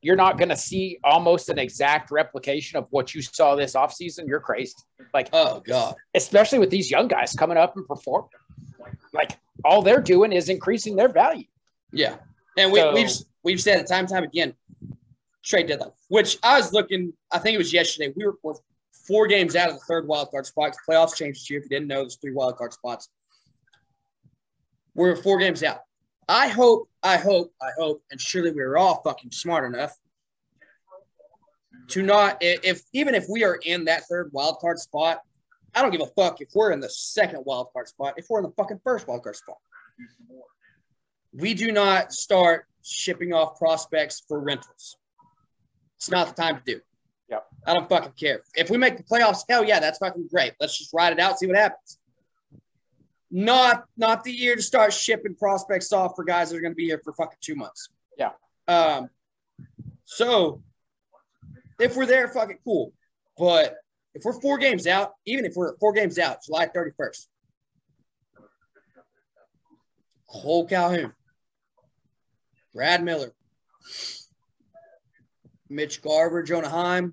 you're not going to see almost an exact replication of what you saw this offseason, you're crazy. Like, oh god, especially with these young guys coming up and performing, like all they're doing is increasing their value. Yeah, and we've said it time again, trade deadline. Which I was looking, I think it was yesterday. We're 4 games out of the 3rd wild card spot. Playoffs changed this year. If you didn't know, there's 3 wild card spots. We're 4 games out. I hope, and surely we're all fucking smart enough to not, even if we are in that 3rd wild card spot, I don't give a fuck if we're in the 2nd wild card spot, if we're in the fucking 1st wild card spot. We do not start shipping off prospects for rentals. It's not the time to do it. Yep. I don't fucking care. If we make the playoffs, hell yeah, that's fucking great. Let's just ride it out, see what happens. Not the year to start shipping prospects off for guys that are going to be here for fucking 2 months. Yeah. So if we're there, fucking cool. But if we're 4 games out, even if we're 4 games out, July 31st, Cole Calhoun, Brad Miller, Mitch Garver, Jonah Heim,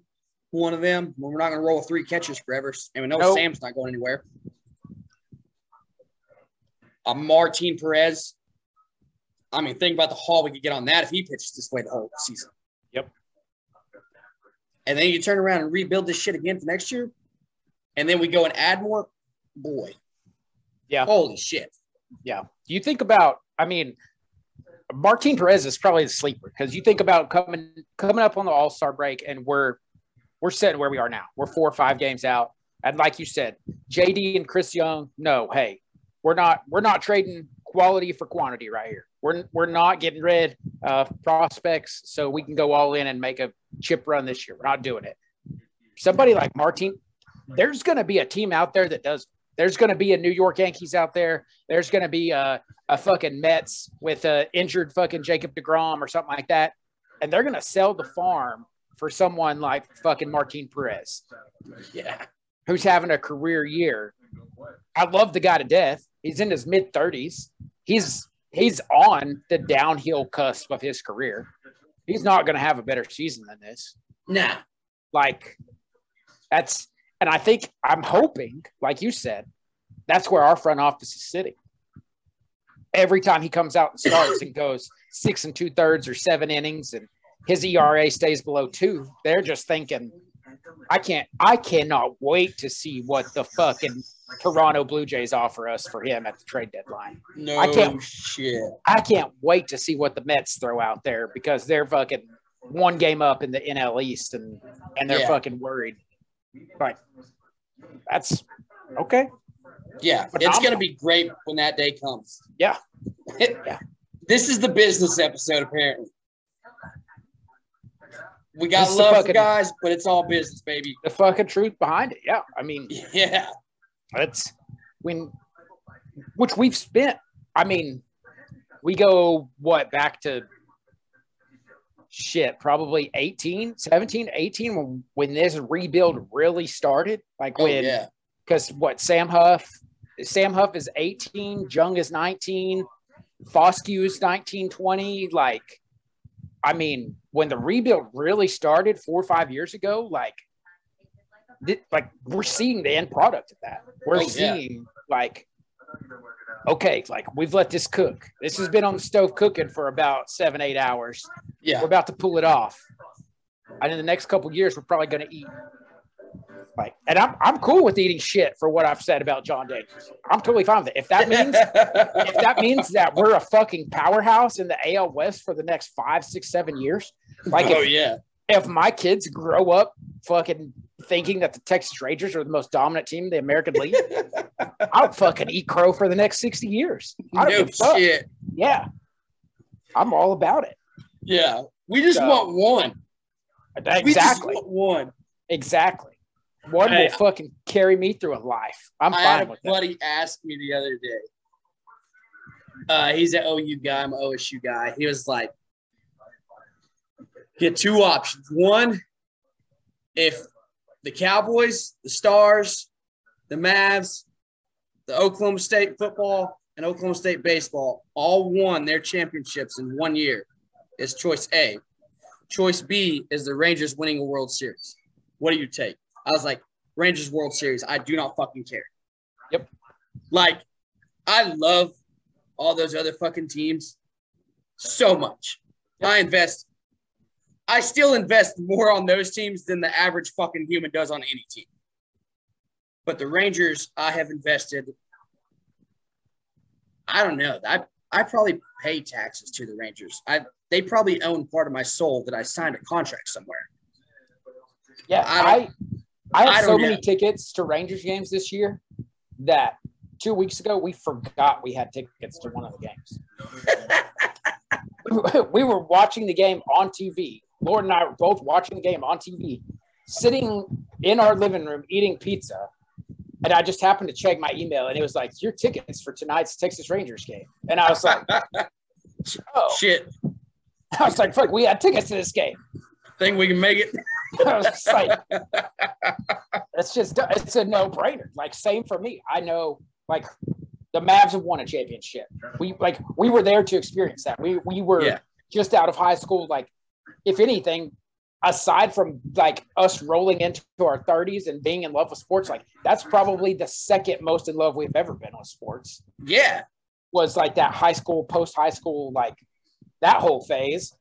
one of them. Well, we're not going to roll 3 catches forever. And we know Sam's not going anywhere. Martin Perez. I mean, think about the haul we could get on that if he pitches this way the whole season. Yep. And then you turn around and rebuild this shit again for next year, and then we go and add more. Boy. Yeah. Holy shit. Yeah. You think about, I mean, Martin Perez is probably the sleeper because you think about coming up on the All-Star break, and we're set where we are now. We're 4 or 5 games out, and like you said, JD and Chris Young. No, hey. We're not trading quality for quantity right here. We're not getting rid of prospects so we can go all in and make a chip run this year. We're not doing it. Somebody like Martin, there's going to be a team out there that does. There's going to be a New York Yankees out there. There's going to be a fucking Mets with an injured fucking Jacob DeGrom or something like that, and they're going to sell the farm for someone like fucking Martin Perez, who's having a career year. I love the guy to death. He's in his mid-30s. He's on the downhill cusp of his career. He's not going to have a better season than this. Nah. Like, That's, and I think I'm hoping, like you said, that's where our front office is sitting. Every time he comes out and starts and goes 6 2/3 or 7 innings and his ERA stays below 2, they're just thinking, I cannot wait to see what the fucking Toronto Blue Jays offer us for him at the trade deadline. No, I can't wait to see what the Mets throw out there, because they're fucking 1 game up in the NL East and they're fucking worried. Like, that's okay. Yeah, phenomenal. It's going to be great when that day comes. Yeah. This is the business episode, apparently. We got love for guys, but it's all business, baby. The fucking truth behind it. Yeah. I mean, yeah. That's when, which we've spent. I mean, we go back to probably 17, 18 when this rebuild really started. Like because Sam Huff is 18, Jung is 19, Foscue is 19, 20. Like, I mean, when the rebuild really started 4 or 5 years ago, like we're seeing the end product of that. We're seeing like, okay, like we've let this cook. This has been on the stove cooking for about 7, 8 hours. Yeah. We're about to pull it off. And in the next couple of years, we're probably going to eat. Like, and I'm cool with eating shit for what I've said about John Davis. I'm totally fine with it. If that means that we're a fucking powerhouse in the AL West for the next 5, 6, 7 years. Like, if my kids grow up fucking thinking that the Texas Rangers are the most dominant team in the American League, I'll fucking eat crow for the next 60 years. I don't give a shit. Yeah. I'm all about it. Yeah. We just want one. Exactly. We just want one. Exactly. One will fucking carry me through a life. I'm fine with that. Buddy asked me the other day. He's an OU guy. I'm an OSU guy. He was like, get 2 options. One, if the Cowboys, the Stars, the Mavs, the Oklahoma State football, and Oklahoma State baseball all won their championships in 1 year, is choice A. Choice B is the Rangers winning a World Series. What do you take? I was like, Rangers World Series, I do not fucking care. Yep. Like, I love all those other fucking teams so much. Yep. I still invest more on those teams than the average fucking human does on any team. But the Rangers, I have invested, I don't know. I probably pay taxes to the Rangers. They probably own part of my soul that I signed a contract somewhere. Yeah, I have so many tickets to Rangers games this year that 2 weeks ago we forgot we had tickets to one of the games. We were watching the game on TV. Lauren and I were both watching the game on TV, sitting in our living room eating pizza, and I just happened to check my email, and it was like, your tickets for tonight's Texas Rangers game. And I was like, oh. Shit. I was like, fuck, we had tickets to this game. Think we can make it? I was just like, it's a no-brainer. Like, same for me. I know, like, the Mavs have won a championship. We were there to experience that. We were just out of high school. Like, if anything, aside from, like, us rolling into our 30s and being in love with sports, like, that's probably the second most in love we've ever been with sports. Yeah. Was, like, that high school, post-high school, like, that whole phase.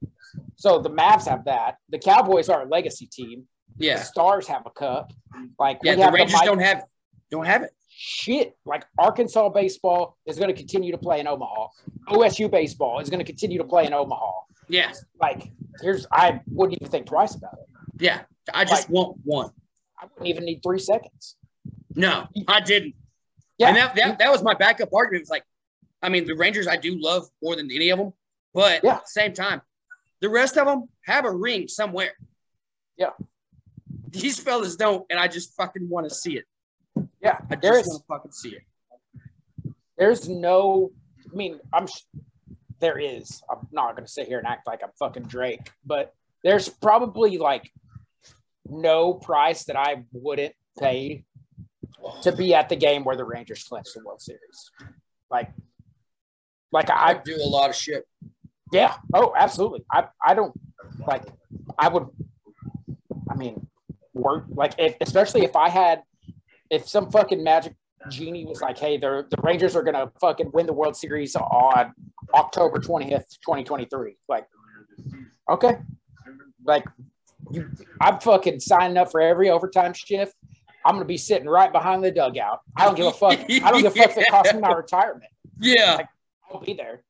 So the Mavs have that. The Cowboys are a legacy team. Yeah. The Stars have a cup. Like, the Rangers don't have it. Shit. Like, Arkansas baseball is going to continue to play in Omaha. OSU baseball is going to continue to play in Omaha. Yeah. Like, I wouldn't even think twice about it. Yeah. I just want one. I wouldn't even need 3 seconds. No, I didn't. Yeah. And that was my backup argument. It's like, I mean, the Rangers I do love more than any of them, but at the same time, the rest of them have a ring somewhere. Yeah. These fellas don't, and I just fucking want to see it. Yeah. I just want to fucking see it. There is. I'm not going to sit here and act like I'm fucking Drake, but there's probably, like, no price that I wouldn't pay to be at the game where the Rangers clinched the World Series. Like I do a lot of shit. Yeah. Oh, absolutely. I don't, like, I would, I mean, work. Like, especially if some fucking magic genie was like, hey, the Rangers are going to fucking win the World Series on October 20th, 2023. Like, okay. Like, I'm fucking signing up for every overtime shift. I'm going to be sitting right behind the dugout. I don't give a fuck. I don't give a fuck if it costs me my retirement. Yeah. Like, I'll be there.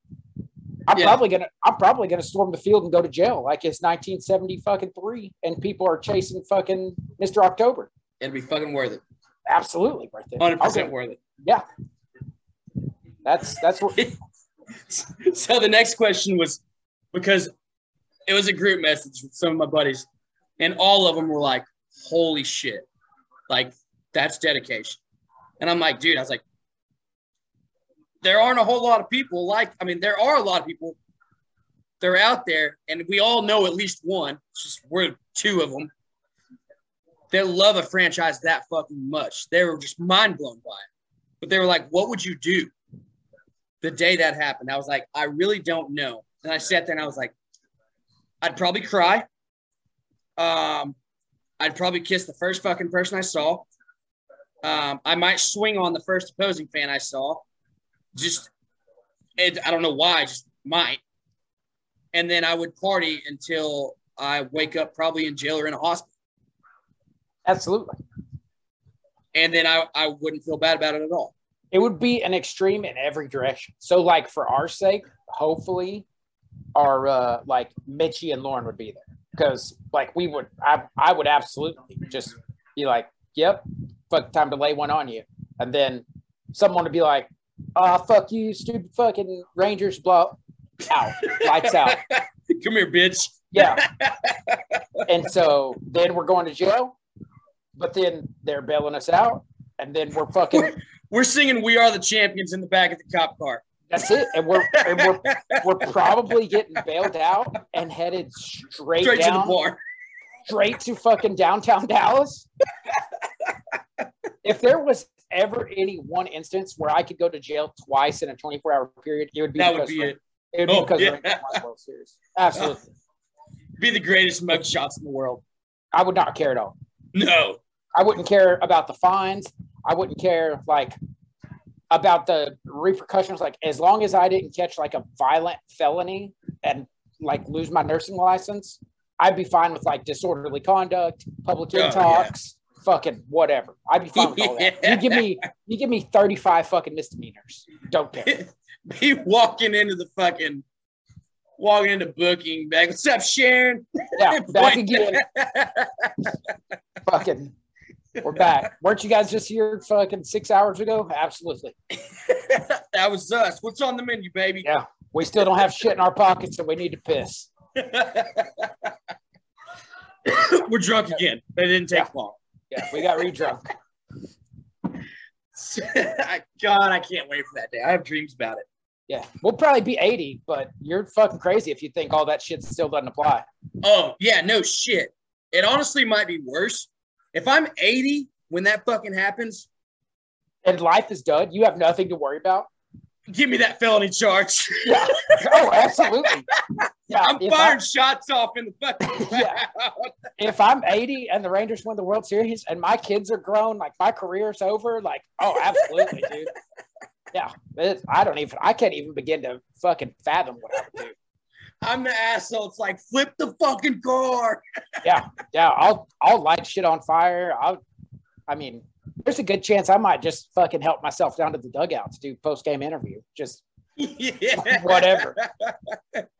I'm probably gonna storm the field and go to jail like it's 1973 and people are chasing fucking Mr. October. It'll be fucking worth it. Absolutely worth it. 100% worth it. Yeah. That's what. So the next question was, because it was a group message with some of my buddies, and all of them were like, "Holy shit, like that's dedication." And I'm like, "Dude," I was like, there aren't a whole lot of people like, I mean, there are a lot of people. They're out there, and we all know at least one. It's just we're two of them. They love a franchise that fucking much. They were just mind blown by it. But they were like, "What would you do the day that happened?" I was like, "I really don't know." And I sat there and I was like, "I'd probably cry. I'd probably kiss the first fucking person I saw. I might swing on the first opposing fan I saw." I don't know why, just might. And then I would party until I wake up probably in jail or in a hospital. Absolutely. And then I wouldn't feel bad about it at all. It would be an extreme in every direction. So, like, for our sake, hopefully our, like, Mitchie and Lauren would be there. Because, like, I would absolutely just be like, yep, fuck, time to lay one on you. And then someone would be like, fuck you, stupid fucking Rangers, blow out, lights out. Come here, bitch. Yeah. And so then we're going to jail, but then they're bailing us out, and then we're fucking. We're singing "We Are the Champions" in the back of the cop car. That's it, and we're probably getting bailed out and headed straight down, to the bar, straight to fucking downtown Dallas. If there was ever any one instance where I could go to jail twice in a 24-hour period, it would be because of World Series. Absolutely. Be the greatest mug shots in the world. I would not care at all. No. I wouldn't care about the fines. I wouldn't care, like, about the repercussions. Like, as long as I didn't catch, like, a violent felony and, like, lose my nursing license, I'd be fine with, like, disorderly conduct, public intox. Yeah. Fucking whatever. I'd be fine with all that. You give me 35 fucking misdemeanors. Don't care. Be walking into booking bag. What's up, Sharon? Yeah, back again. Fucking, we're back. Weren't you guys just here fucking 6 hours ago? Absolutely. That was us. What's on the menu, baby? Yeah. We still don't have shit in our pockets, so we need to piss. We're drunk again. But it didn't take long. Yeah, we got re-drunk. God, I can't wait for that day. I have dreams about it. Yeah, we'll probably be 80, but you're fucking crazy if you think all that shit still doesn't apply. Oh, yeah, no shit. It honestly might be worse. If I'm 80 when that fucking happens. And life is done. You have nothing to worry about. Give me that felony charge. Yeah. Oh, absolutely. Yeah, I'm firing shots off in the fucking crowd. Yeah. If I'm 80 and the Rangers win the World Series and my kids are grown, like my career's over, like, oh, absolutely, dude. Yeah. I can't even begin to fucking fathom what I would do. I'm the asshole. It's like, flip the fucking car. Yeah. Yeah. I'll light shit on fire. There's a good chance I might just fucking help myself down to the dugout to do post-game interview. Just whatever.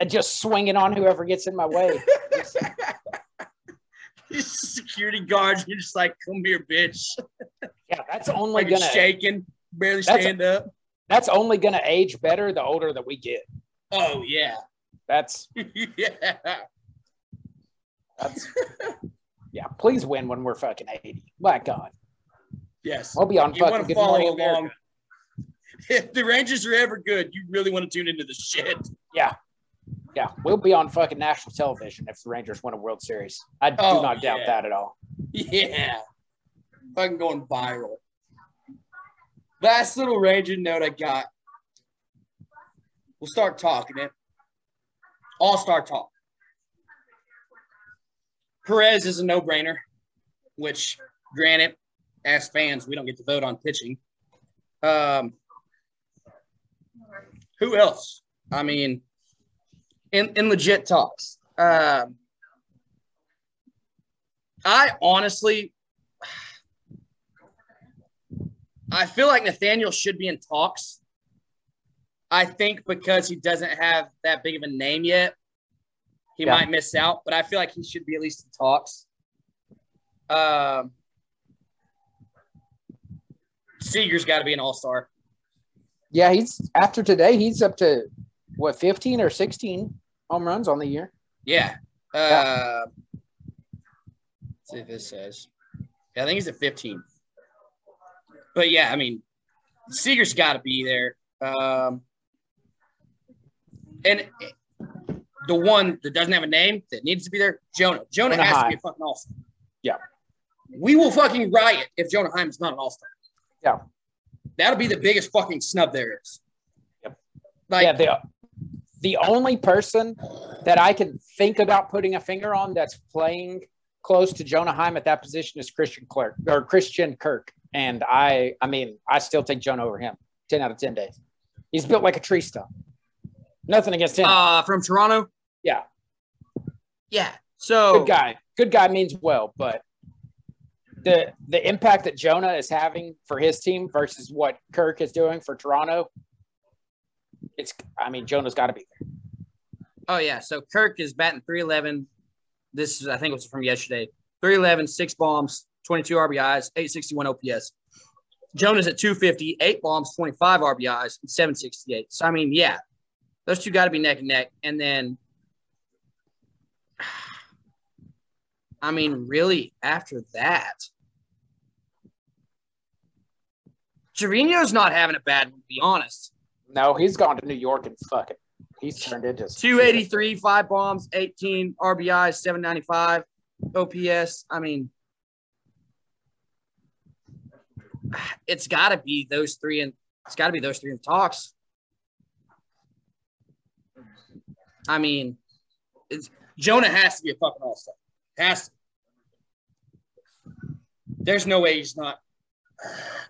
And just swing it on whoever gets in my way. Security guards, you're just like, come here, bitch. Yeah, that's only going to... shaking, barely stand up. That's only going to age better the older that we get. Oh, yeah. That's... yeah. That's... yeah, please win when we're fucking 80. My God. Yes. I'll be on fucking Good Morning America. If the Rangers are ever good, you really want to tune into the shit. Yeah. Yeah. We'll be on fucking national television if the Rangers win a World Series. I do not doubt that at all. Yeah. Fucking going viral. Last little Ranger note I got. We'll start talking it. All-star talk. Perez is a no-brainer. which, granted, as fans, we don't get to vote on pitching. Who else? I mean, in legit talks. I honestly – I feel like Nathaniel should be in talks. I think because he doesn't have that big of a name yet, he might miss out. But I feel like he should be at least in talks. Seager's got to be an all-star. Yeah, he's – after today, he's up to, what, 15 or 16 home runs on the year? Yeah. Let's see if this says. Yeah, I think he's at 15. But, yeah, I mean, Seager's got to be there. And the one that doesn't have a name that needs to be there, Jonah. Jonah has to be a fucking all-star. Yeah. We will fucking riot if Jonah Hyman's not an all-star. Yeah. That'll be the biggest fucking snub there is. Yep. Like, yeah, the only person that I can think about putting a finger on that's playing – close to Jonah Heim at that position is Christian Kirk. And I mean, I still take Jonah over him 10 out of 10 days. He's built like a tree stump. Nothing against him. From Toronto? Yeah. Yeah. So good guy. Good guy means well, but the impact that Jonah is having for his team versus what Kirk is doing for Toronto, it's, I mean, Jonah's got to be there. Oh, yeah. So Kirk is batting .311. This is, I think it was from yesterday. 311, 6 bombs, 22 RBIs, 861 OPS. Jonah's at 250, 8 bombs, 25 RBIs, and 768. So, I mean, yeah, those two got to be neck and neck. And then, I mean, really, after that, Trevino's not having a bad one, to be honest. No, he's gone to New York and fuck it. He's turned into 283, 5 bombs, 18 RBIs, 795 OPS. I mean, it's got to be those three, and it's got to be those three in talks. I mean, Jonah has to be a fucking all-star. Has to. There's no way he's not.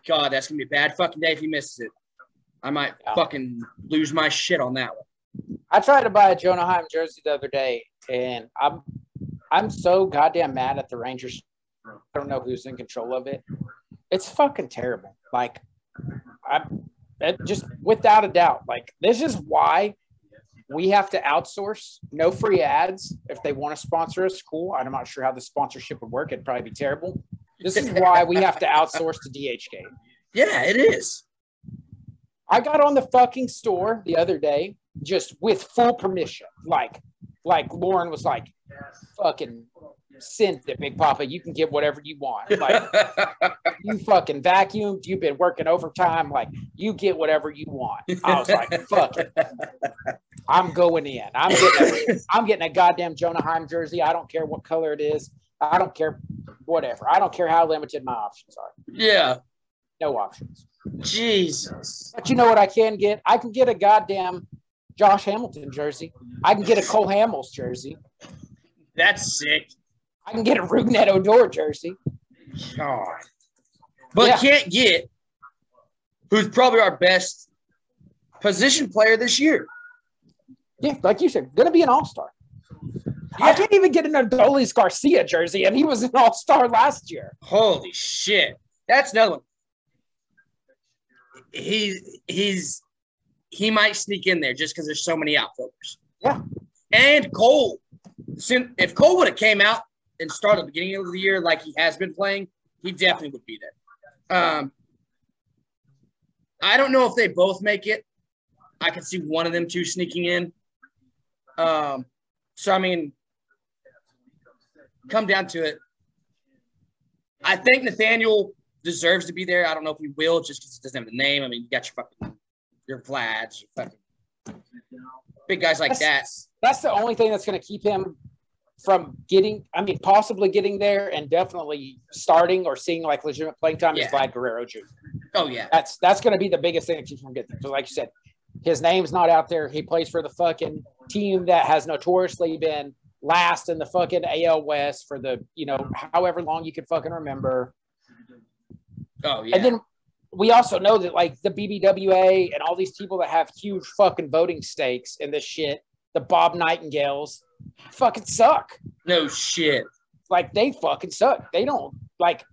God, that's gonna be a bad fucking day if he misses it. I might fucking lose my shit on that one. I tried to buy a Jonah Heim jersey the other day, and I'm so goddamn mad at the Rangers. I don't know who's in control of it. It's fucking terrible. Like, just without a doubt. Like, this is why we have to outsource. No free ads. If they want to sponsor us, cool. I'm not sure how the sponsorship would work. It'd probably be terrible. This is why we have to outsource to DHK. Yeah, it is. I got on the fucking store the other day just with full permission. Like Lauren was like, fucking send it, Big Papa. You can get whatever you want. Like, you fucking vacuumed. You've been working overtime. Like, you get whatever you want. I was like, fuck it. I'm going in. I'm getting a goddamn Jonah Heim jersey. I don't care what color it is. I don't care whatever. I don't care how limited my options are. Yeah. No options. Jesus. But you know what I can get? I can get a goddamn Josh Hamilton jersey. I can get a Cole Hamels jersey. That's sick. I can get a Rougned Odor jersey. God. But can't get who's probably our best position player this year. Yeah, like you said, going to be an all-star. Yeah. I can't even get an Adolis Garcia jersey, and he was an all-star last year. Holy shit. That's another one. He might sneak in there just because there's so many outfielders. Yeah. And Cole, if Cole would have came out and started at the beginning of the year like he has been playing, he definitely would be there. I don't know if they both make it. I could see one of them two sneaking in. So, I mean, come down to it. I think Nathaniel deserves to be there. I don't know if he will just because it doesn't have the name. I mean, you got your fucking your Vlads, your fucking big guys like that. That's the only thing that's going to keep him from getting, I mean, possibly getting there and definitely starting or seeing like legitimate playing time is Vlad Guerrero Jr. Oh, yeah. That's going to be the biggest thing that keeps him from getting there. So, like you said, his name's not out there. He plays for the fucking team that has notoriously been last in the fucking AL West for the, you know, however long you can fucking remember. Oh, yeah. And then we also know that, like, the BBWA and all these people that have huge fucking voting stakes in this shit, the Bob Nightingales, fucking suck. No shit. Like, they fucking suck. They don't, like,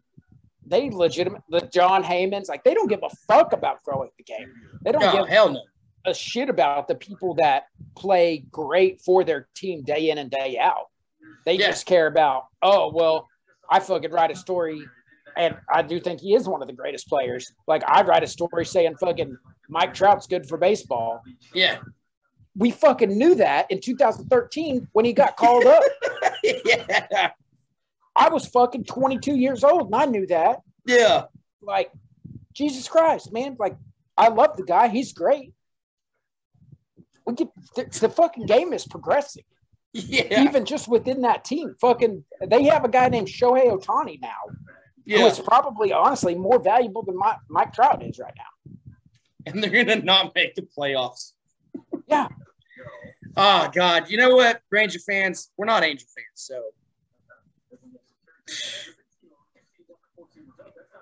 they legitimate, the John Haymans, like, they don't give a fuck about growing the game. They don't give hell no. a shit about the people that play great for their team day in and day out. They just care about, oh, well, I fucking write a story, and I do think he is one of the greatest players. Like, I write a story saying fucking Mike Trout's good for baseball. Yeah. We fucking knew that in 2013 when he got called up. Yeah. I was fucking 22 years old, and I knew that. Yeah. Like, Jesus Christ, man. Like, I love the guy. He's great. We get the fucking game is progressing. Yeah. Even just within that team. Fucking, they have a guy named Shohei Ohtani now. Yeah. Who is probably, honestly, more valuable than Mike Trout is right now. And they're going to not make the playoffs. Yeah. Oh, God. You know what, Ranger fans? We're not Angel fans, so.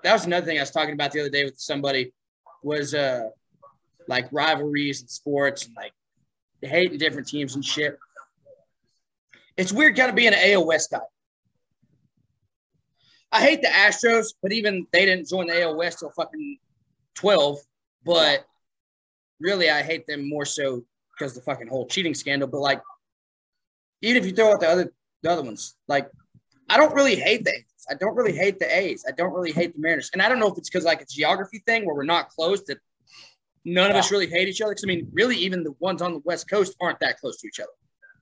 That was another thing I was talking about the other day with somebody was, like, rivalries and sports and, like, hating different teams and shit. It's weird kind of being an AL West guy. I hate the Astros, but even they didn't join the AL West till fucking 12. But really, I hate them more so because of the fucking whole cheating scandal. But, like, even if you throw out the other ones, like, I don't really hate the A's. I don't really hate the A's. I don't really hate the Mariners. And I don't know if it's because, like, a geography thing where we're not close that none of us really hate each other. Because, I mean, really, even the ones on the West Coast aren't that close to each other.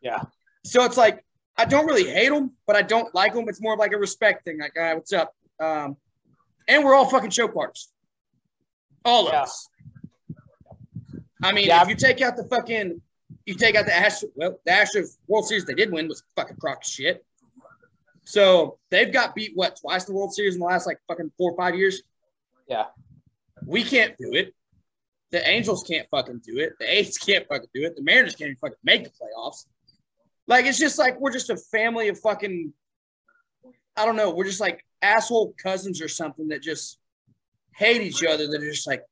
Yeah. So it's like, I don't really hate them, but I don't like them. It's more of like a respect thing. Like, all right, what's up? And we're all fucking show parts. All of us. I mean, if you take out the fucking, you take out the Astros, well, the Astros World Series they did win was fucking crock shit. So they've got beat, what, twice in the World Series in the last like fucking 4 or 5 years? Yeah. We can't do it. The Angels can't fucking do it. The A's can't fucking do it. The Mariners can't even fucking make the playoffs. Like, it's just like we're just a family of fucking, I don't know, we're just like asshole cousins or something that just hate each other. That are just like,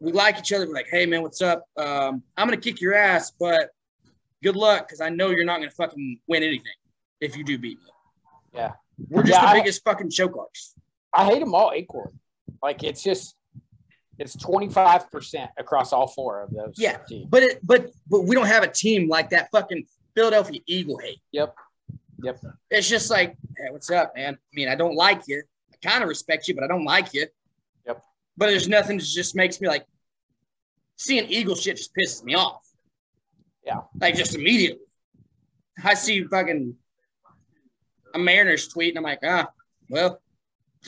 we like each other. We're like, hey, man, what's up? I'm going to kick your ass, but good luck because I know you're not going to fucking win anything if you do beat me. Yeah. We're just the biggest fucking chokearts. I hate them all equally. Like, it's just, it's 25% across all four of those. Yeah, teams. But we don't have a team like that fucking Philadelphia Eagle hate. Yep. It's just like, hey, what's up, man? I mean, I don't like you. I kind of respect you, but I don't like you. Yep. But there's nothing that just makes me like, seeing Eagle shit just pisses me off. Yeah. Like, just immediately. I see fucking a Mariners tweet, and I'm like, well,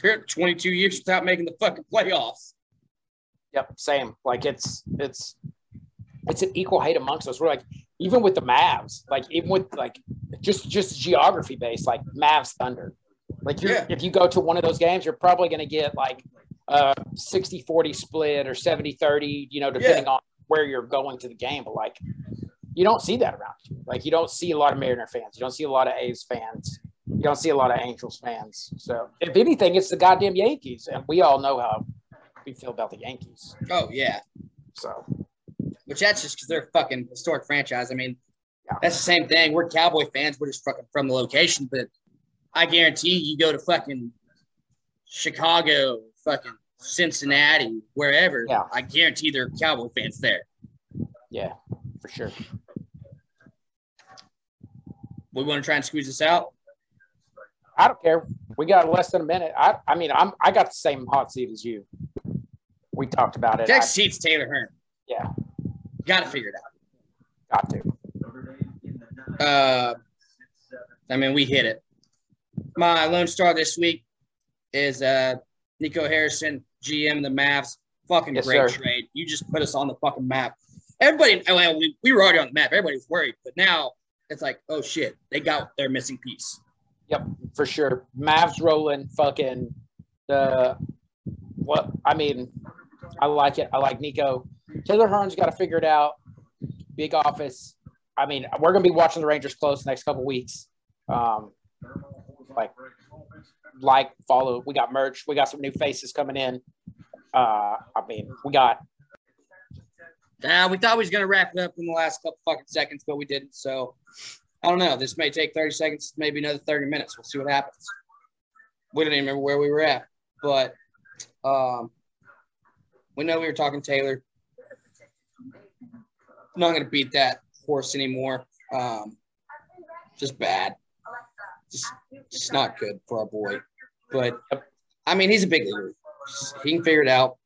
they're 22 years without making the fucking playoffs. Yep, same. Like, it's an equal hate amongst us. We're like, even with the Mavs, like, even with, like, just geography based, like Mavs Thunder. Like, if you go to one of those games, you're probably going to get, like, a 60-40 split or 70-30, you know, depending on where you're going to the game. But, like, you don't see that around you. Like, you don't see a lot of Mariner fans. You don't see a lot of A's fans. You don't see a lot of Angels fans. So, if anything, it's the goddamn Yankees. And we all know how we feel about the Yankees. Oh, yeah. So. Which that's just because they're a fucking historic franchise. I mean, that's the same thing. We're Cowboy fans. We're just fucking from the location. But I guarantee you go to fucking Chicago, fucking Cincinnati, wherever. Yeah. I guarantee there are Cowboy fans there. Yeah, for sure. We want to try and squeeze this out? I don't care. We got less than a minute. I mean, I got the same hot seat as you. We talked about it. Next seat's Taylor Hearn. Yeah. Got to figure it out. Got to. I mean, we hit it. My lone star this week is Nico Harrison, GM of the Mavs. Fucking great trade. You just put us on the fucking map. Everybody, well, we were already on the map. Everybody was worried. But now it's like, oh, shit. They got their missing piece. Yep, for sure. Mavs rolling fucking I mean, I like it. I like Nico. Taylor Hearn's got to figure it out. Big office. I mean, we're going to be watching the Rangers close the next couple weeks. Follow. We got merch. We got some new faces coming in. We thought we was going to wrap it up in the last couple fucking seconds, but we didn't. So, I don't know. This may take 30 seconds, maybe another 30 minutes. We'll see what happens. We don't even remember where we were at, but we know we were talking Taylor. I'm not going to beat that horse anymore. Just bad. Just not good for our boy. But, I mean, he's a big leader. He can figure it out.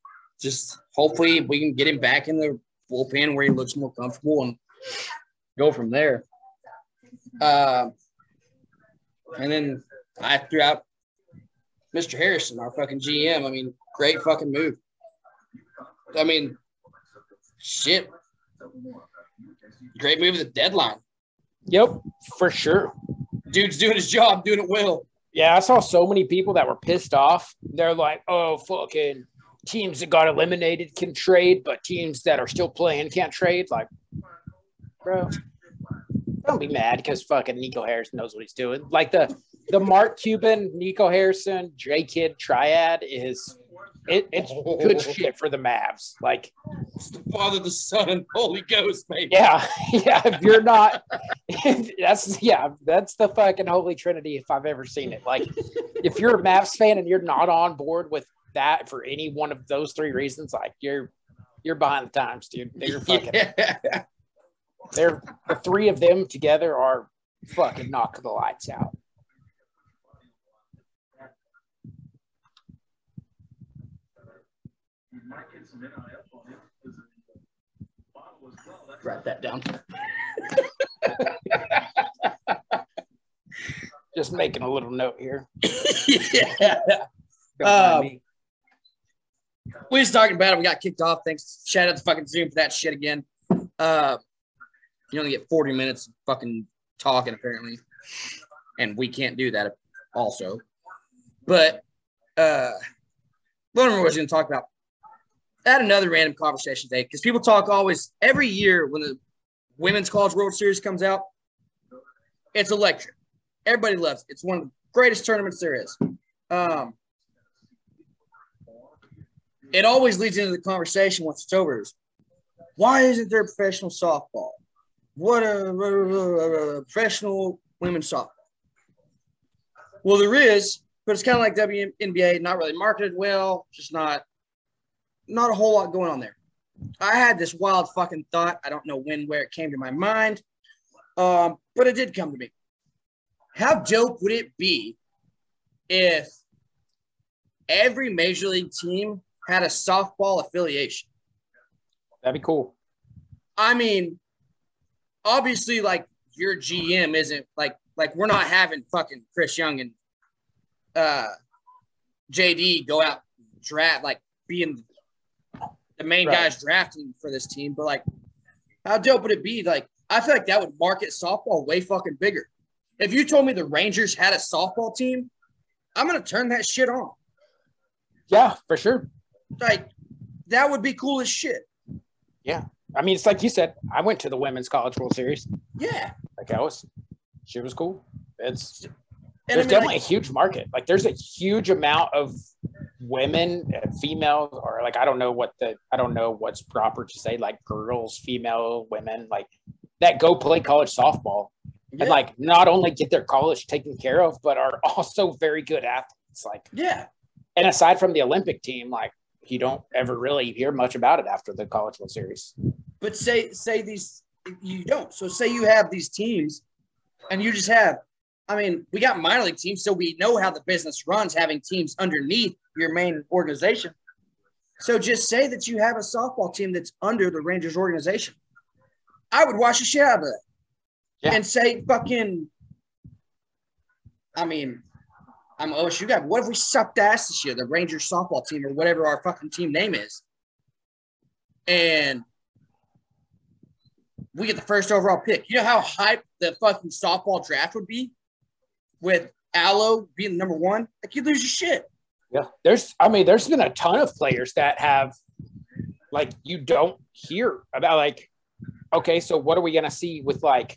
Just hopefully we can get him back in the bullpen where he looks more comfortable and go from there. And then I threw out Mr. Harrison, our fucking GM. I mean, great fucking move. I mean, shit. Great move at the deadline. Yep, for sure. Dude's doing his job, doing it well. Yeah, I saw so many people that were pissed off. They're like, oh, fucking teams that got eliminated can trade, but teams that are still playing can't trade. Like, bro, don't be mad because fucking Nico Harrison knows what he's doing. Like the Mark Cuban, Nico Harrison, J Kidd triad is it's good shit for the Mavs. Like it's the Father, the Son, and Holy Ghost, baby. Yeah. If you're not, that's the fucking Holy Trinity if I've ever seen it. Like if you're a Mavs fan and you're not on board with that for any one of those three reasons, like you're behind the times, dude. They're fucking. Yeah. They're the three of them together are fucking knock the lights out. Write that down. Just making a little note here. Yeah. We was talking about it. We got kicked off. Thanks. Shout out to fucking Zoom for that shit again. You only get 40 minutes of fucking talking, apparently. And we can't do that also. But I don't remember what I was going to talk about. I had another random conversation today because people talk always every year when the Women's College World Series comes out. It's electric. Everybody loves it. It's one of the greatest tournaments there is. It always leads into the conversation once it's over. Why isn't there professional softball? What a professional women's softball. Well, there is, but it's kind of like WNBA, not really marketed well, just not a whole lot going on there. I had this wild fucking thought. I don't know where it came to my mind, but it did come to me. How dope would it be if every major league team had a softball affiliation? That'd be cool. I mean, obviously, like, your GM isn't like we're not having fucking Chris Young and JD go out and draft, like, being the main guys drafting for this team. But, like, how dope would it be? Like, I feel like that would market softball way fucking bigger. If you told me the Rangers had a softball team, I'm going to turn that shit on. Yeah, for sure. Like, that would be cool as shit. Yeah. I mean, it's like you said, I went to the Women's College World Series. Yeah. Like, shit was cool. There's definitely a huge market. Like, there's a huge amount of women, females, or, like, I don't know what's proper to say, like, girls, female, women, like, that go play college softball. Yeah. And, like, not only get their college taken care of, but are also very good athletes. Like, yeah. And aside from the Olympic team, like, you don't ever really hear much about it after the College World Series. But say these – you don't. So say you have these teams and you just have – I mean, we got minor league teams, so we know how the business runs, having teams underneath your main organization. So just say that you have a softball team that's under the Rangers organization. I would watch the shit out of that. Yeah. And say fucking – I mean – I'm an OSU guy. What if we sucked ass this year, the Rangers softball team or whatever our fucking team name is, and we get the first overall pick? You know how hype the fucking softball draft would be with Allo being number one? Like, you lose your shit. Yeah. There's been a ton of players that have, like, you don't hear about, like, okay, so what are we going to see with, like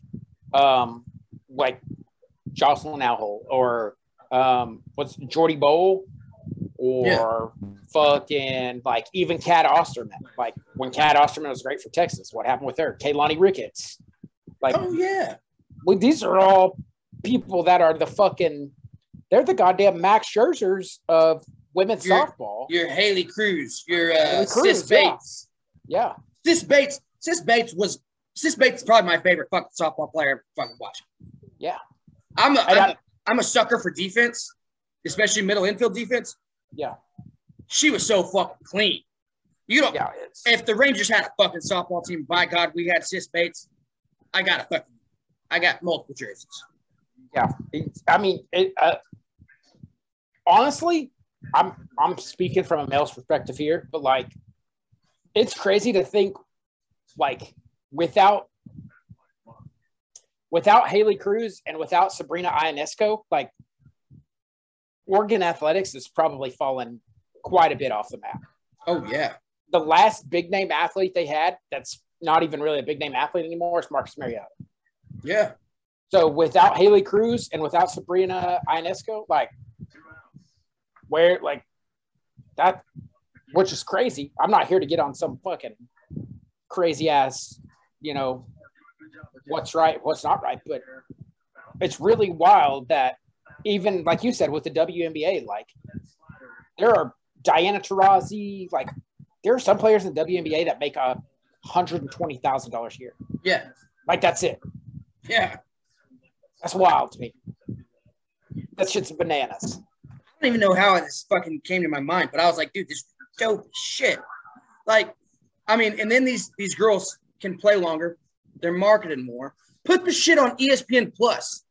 Jocelyn Alhole or what's Jordy Bowl or fucking like even Kat Osterman. Like when Kat Osterman was great for Texas, what happened with her? Kaylani Ricketts. Like, oh yeah. Well, these are all people that are the fucking, they're the goddamn Max Scherzers of women's softball. Your Haley Cruz, your Sis Bates. Yeah. Sis Bates is probably my favorite fucking softball player I ever fucking watched. Yeah. I'm a sucker for defense, especially middle infield defense. Yeah. She was so fucking clean. You don't if the Rangers had a fucking softball team, by God, we had Sis Bates. I got multiple jerseys. Yeah. I mean, honestly, I'm speaking from a male's perspective here, but like it's crazy to think like without Haley Cruz and without Sabrina Ionesco, like Oregon athletics has probably fallen quite a bit off the map. Oh yeah. The last big name athlete they had that's not even really a big name athlete anymore is Marcus Mariota. Yeah. So without Haley Cruz and without Sabrina Ionesco, like where like that, which is crazy. I'm not here to get on some fucking crazy ass, you know, what's right, what's not right, but it's really wild that even like you said with the WNBA, like there are Diana Taurasi, like there are some players in the WNBA that make $120,000 a year. Yeah, like that's it. Yeah, that's wild to me. That shit's bananas. I don't even know how this fucking came to my mind, but I was like, dude, this is dope shit. Like, I mean, and then these girls can play longer. They're marketed more. Put the shit on ESPN Plus.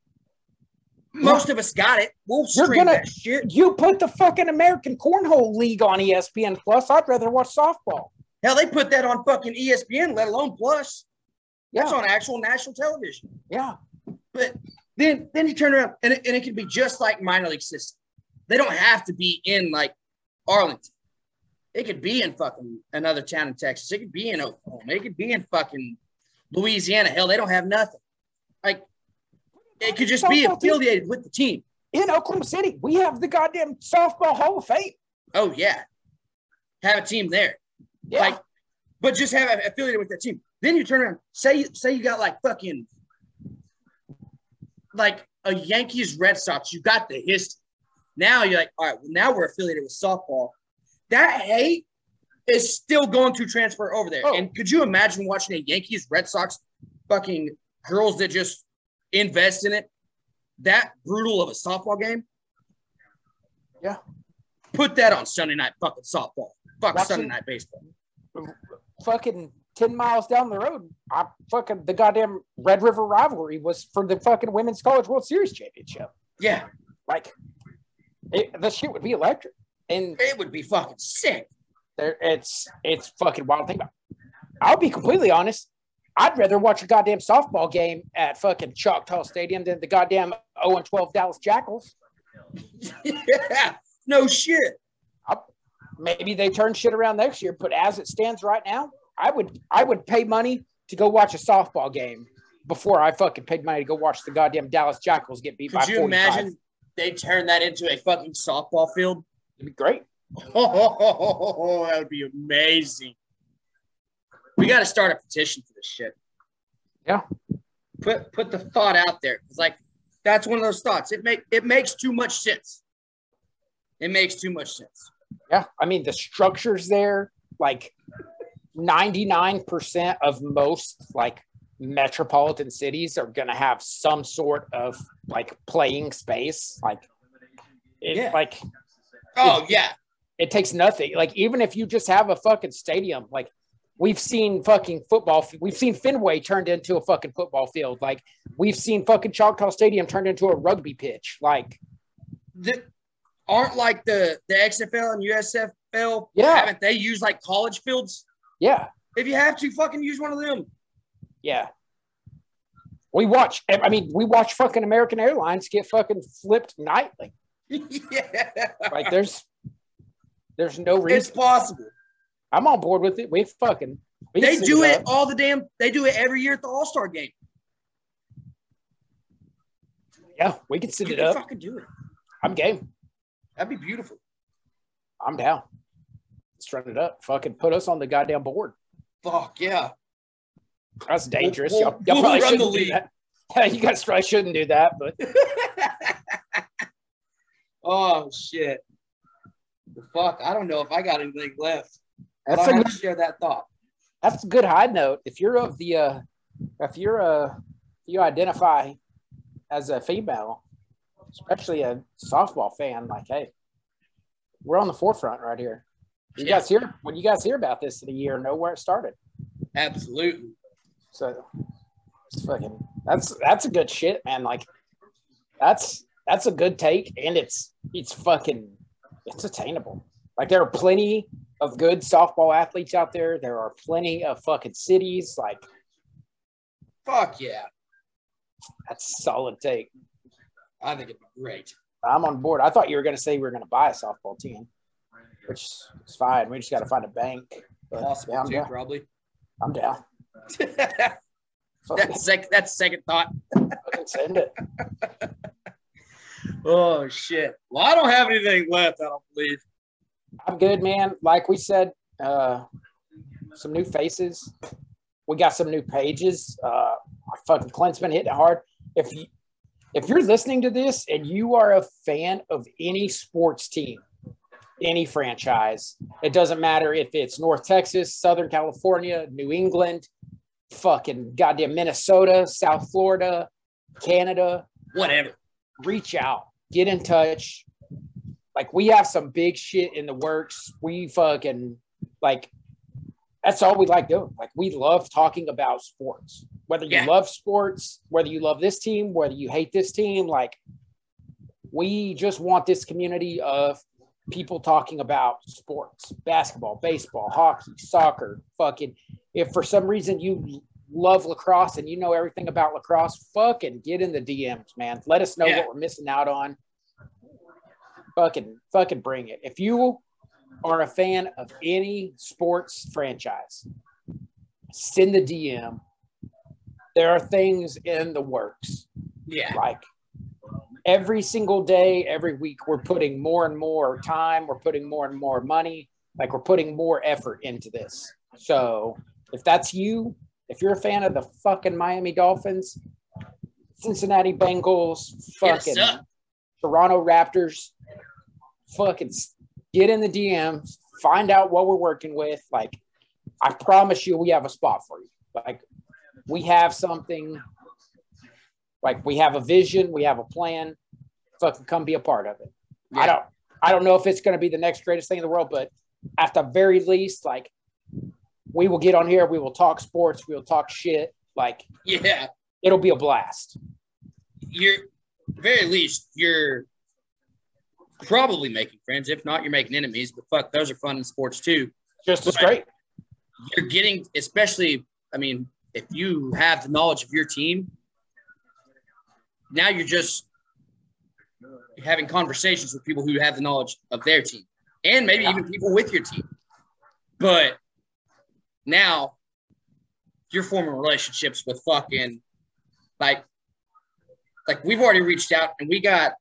Most of us got it. We'll stream that shit. You put the fucking American Cornhole League on ESPN Plus. I'd rather watch softball. Hell, they put that on fucking ESPN, let alone Plus. That's on actual national television. Yeah. But then you turn around, and it can be just like minor league system. They don't have to be in, like, Arlington. It could be in fucking another town in Texas. It could be in Oklahoma. It could be in fucking Louisiana. Hell, they don't have nothing. Like, it could just be affiliated with the team. In Oklahoma City, we have the goddamn Softball Hall of Fame. Oh, yeah. Have a team there. Yeah. Like, but just have it affiliated with that team. Then you turn around. Say you got, like, fucking, like, a Yankees-Red Sox. You got the history. Now you're like, all right, well, now we're affiliated with softball. That hate is still going to transfer over there. Oh. And could you imagine watching a Yankees, Red Sox, fucking girls that just invest in it? That brutal of a softball game? Yeah. Put that on Sunday night fucking softball. Fuck watching Sunday night baseball. Fucking 10 miles down the road, the goddamn Red River rivalry was for the fucking Women's College World Series championship. Yeah. Like, the shit would be electric, and it would be fucking sick. It's fucking wild to think about. I'll be completely honest. I'd rather watch a goddamn softball game at fucking Choctaw Stadium than the goddamn 0-12 Dallas Jackals. Yeah, no shit. Maybe they turn shit around next year, but as it stands right now, I would pay money to go watch a softball game before I fucking paid money to go watch the goddamn Dallas Jackals get beat by 45. Could you imagine? They turn that into a fucking softball field. It'd be great. Oh, that would be amazing. We got to start a petition for this shit. Yeah. Put the thought out there. It's like, that's one of those thoughts. It makes too much sense. It makes too much sense. Yeah. I mean, the structure's there. Like, 99% of most, like, metropolitan cities are going to have some sort of like playing space. Like, it takes nothing. Like, even if you just have a fucking stadium, like we've seen fucking football. We've seen Fenway turned into a fucking football field. Like we've seen fucking Choctaw Stadium turned into a rugby pitch. Like aren't like the XFL and USFL. Yeah. Haven't they used like college fields? Yeah. If you have to fucking use one of them. Yeah. We watch fucking American Airlines get fucking flipped nightly. Yeah. Like there's no reason. It's possible. I'm on board with it. They do it all the damn, they do it every year at the All-Star game. Yeah, we can set it up. Fucking do it. I'm game. That'd be beautiful. I'm down. Let's run it up. Fucking put us on the goddamn board. Fuck yeah. That's dangerous. Y'all probably shouldn't do that. You guys probably shouldn't do that, but. Oh shit. The fuck. I don't know if I got anything left. That's I'm going to share that thought. That's a good high note. If you're of the, if you identify as a female, especially a softball fan, like, hey, we're on the forefront right here. You guys hear when you guys hear about this in a year, know where it started. Absolutely. So it's fucking that's a good shit, man. Like that's a good take, and it's attainable. Like there are plenty of good softball athletes out there. There are plenty of fucking cities. Like fuck yeah. That's a solid take. I think it'd be great. I'm on board. I thought you were going to say we were going to buy a softball team, which is fine. We just got to find a bank. Possible awesome too, probably. I'm down. That's second thought. Fucking send it. Oh, shit. Well, I don't have anything left, I don't believe. I'm good, man. Like we said, some new faces. We got some new pages. Fucking Clint's been hitting it hard. If you're listening to this and you are a fan of any sports team, any franchise, it doesn't matter if it's North Texas, Southern California, New England, fucking goddamn Minnesota, South Florida, Canada, whatever. Reach out, get in touch. Like we have some big shit in the works. We fucking like that's all we like doing. Like we love talking about sports. Whether you love sports, whether you love this team, whether you hate this team, like we just want this community of people talking about sports, basketball, baseball, hockey, soccer, fucking. If for some reason you love lacrosse and you know everything about lacrosse, fucking get in the DMs, man. Let us know what we're missing out on. Fucking bring it. If you are a fan of any sports franchise, send the DM. There are things in the works. Yeah. Like every single day, every week, we're putting more and more time. We're putting more and more money. Like we're putting more effort into this. So if that's you, if you're a fan of the fucking Miami Dolphins, Cincinnati Bengals, fucking Toronto Raptors, fucking get in the DMs, find out what we're working with. Like I promise you, we have a spot for you. Like, we have something, like we have a vision, we have a plan. Fucking come be a part of it. Yeah. I don't know if it's going to be the next greatest thing in the world, but at the very least, like we will get on here, we will talk sports, we will talk shit. Like it'll be a blast. You're at the very least, you're probably making friends. If not, you're making enemies. But fuck, those are fun in sports too. Just as great. You're getting, especially, I mean. If you have the knowledge of your team, now you're just having conversations with people who have the knowledge of their team and maybe even people with your team. But now you're forming relationships with fucking like we've already reached out and we got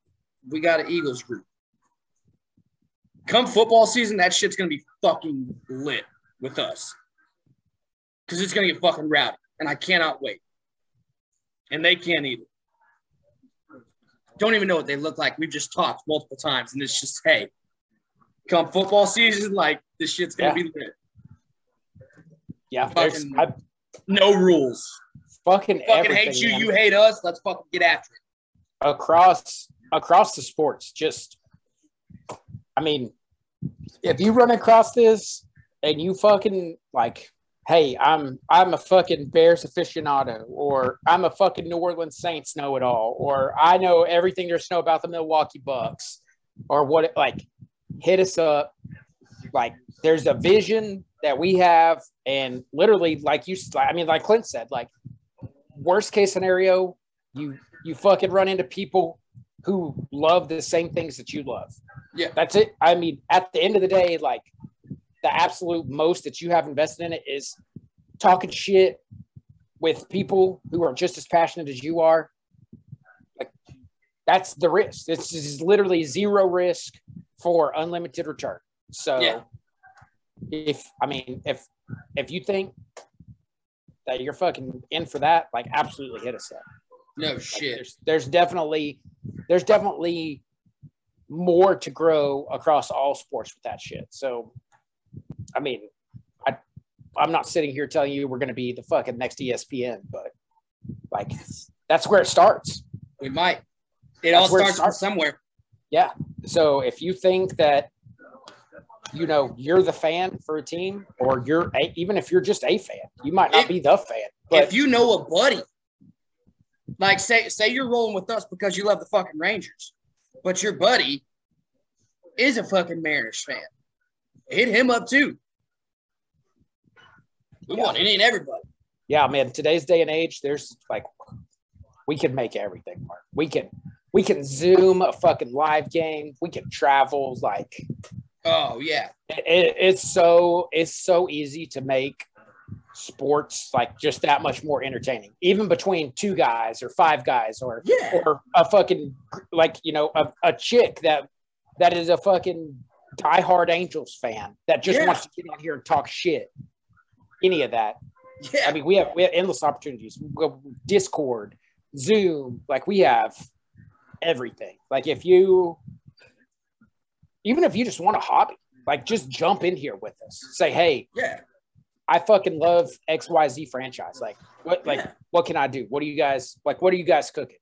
an Eagles group. Come football season, that shit's going to be fucking lit with us. Because it's going to get fucking rowdy, and I cannot wait. And they can't either. Don't even know what they look like. We've just talked multiple times, and it's just, hey, come football season, like, this shit's going to be lit. Yeah. Fucking, no rules. Fucking hate you, man. You hate us, let's fucking get after it. Across the sports, just, I mean, if you run across this and you fucking, like, hey, I'm a fucking Bears aficionado, or I'm a fucking New Orleans Saints know-it-all, or I know everything there's to know about the Milwaukee Bucks, or what, like, hit us up. Like, there's a vision that we have, and literally, like Clint said, like, worst-case scenario, you fucking run into people who love the same things that you love. Yeah. That's it. I mean, at the end of the day, like, the absolute most that you have invested in it is talking shit with people who are just as passionate as you are. Like that's the risk. This is literally zero risk for unlimited return. So yeah. If you think that you're fucking in for that, like, absolutely hit us up. No shit. Like, there's definitely more to grow across all sports with that shit. So, I mean, I'm not sitting here telling you we're going to be the fucking next ESPN, but like, that's where it starts. We might. It all starts from somewhere. Yeah. So if you think that, you know, you're the fan for a team, or even if you're just a fan, you might not be the fan. But if you know a buddy, like say you're rolling with us because you love the fucking Rangers, but your buddy is a fucking Mariners fan, hit him up too. We want any and everybody. Yeah, man. Today's day and age, there's like, we can make everything work. We can Zoom a fucking live game. We can travel. Like, oh yeah, it's so easy to make sports like just that much more entertaining, even between two guys or five guys or a fucking, like, you know, a chick that is a fucking diehard Angels fan that just wants to get on here and talk shit. Any of that. Yeah. I mean, we have endless opportunities. Discord, Zoom, like, we have everything. Like, even if you just want a hobby, like, just jump in here with us. Say, hey, I fucking love XYZ franchise. Like, what can I do? What are you guys cooking?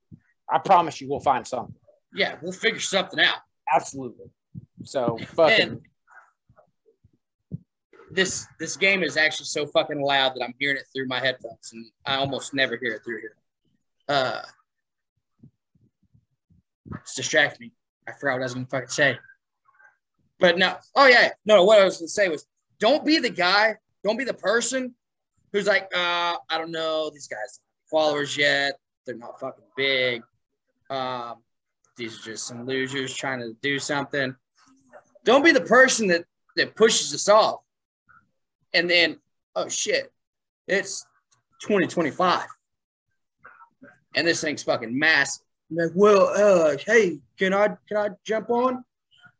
I promise you we'll find something. Yeah, we'll figure something out. Absolutely. So fucking This game is actually so fucking loud that I'm hearing it through my headphones, and I almost never hear it through here. It's distracting me. I forgot what I was going to fucking say. But no. Oh, yeah. No, what I was going to say was, don't be the guy, don't be the person who's like, I don't know, these guys don't have followers yet. They're not fucking big. These are just some losers trying to do something. Don't be the person that pushes us off. And then, oh, shit, it's 2025. And this thing's fucking massive. I'm like, well, hey, can I jump on?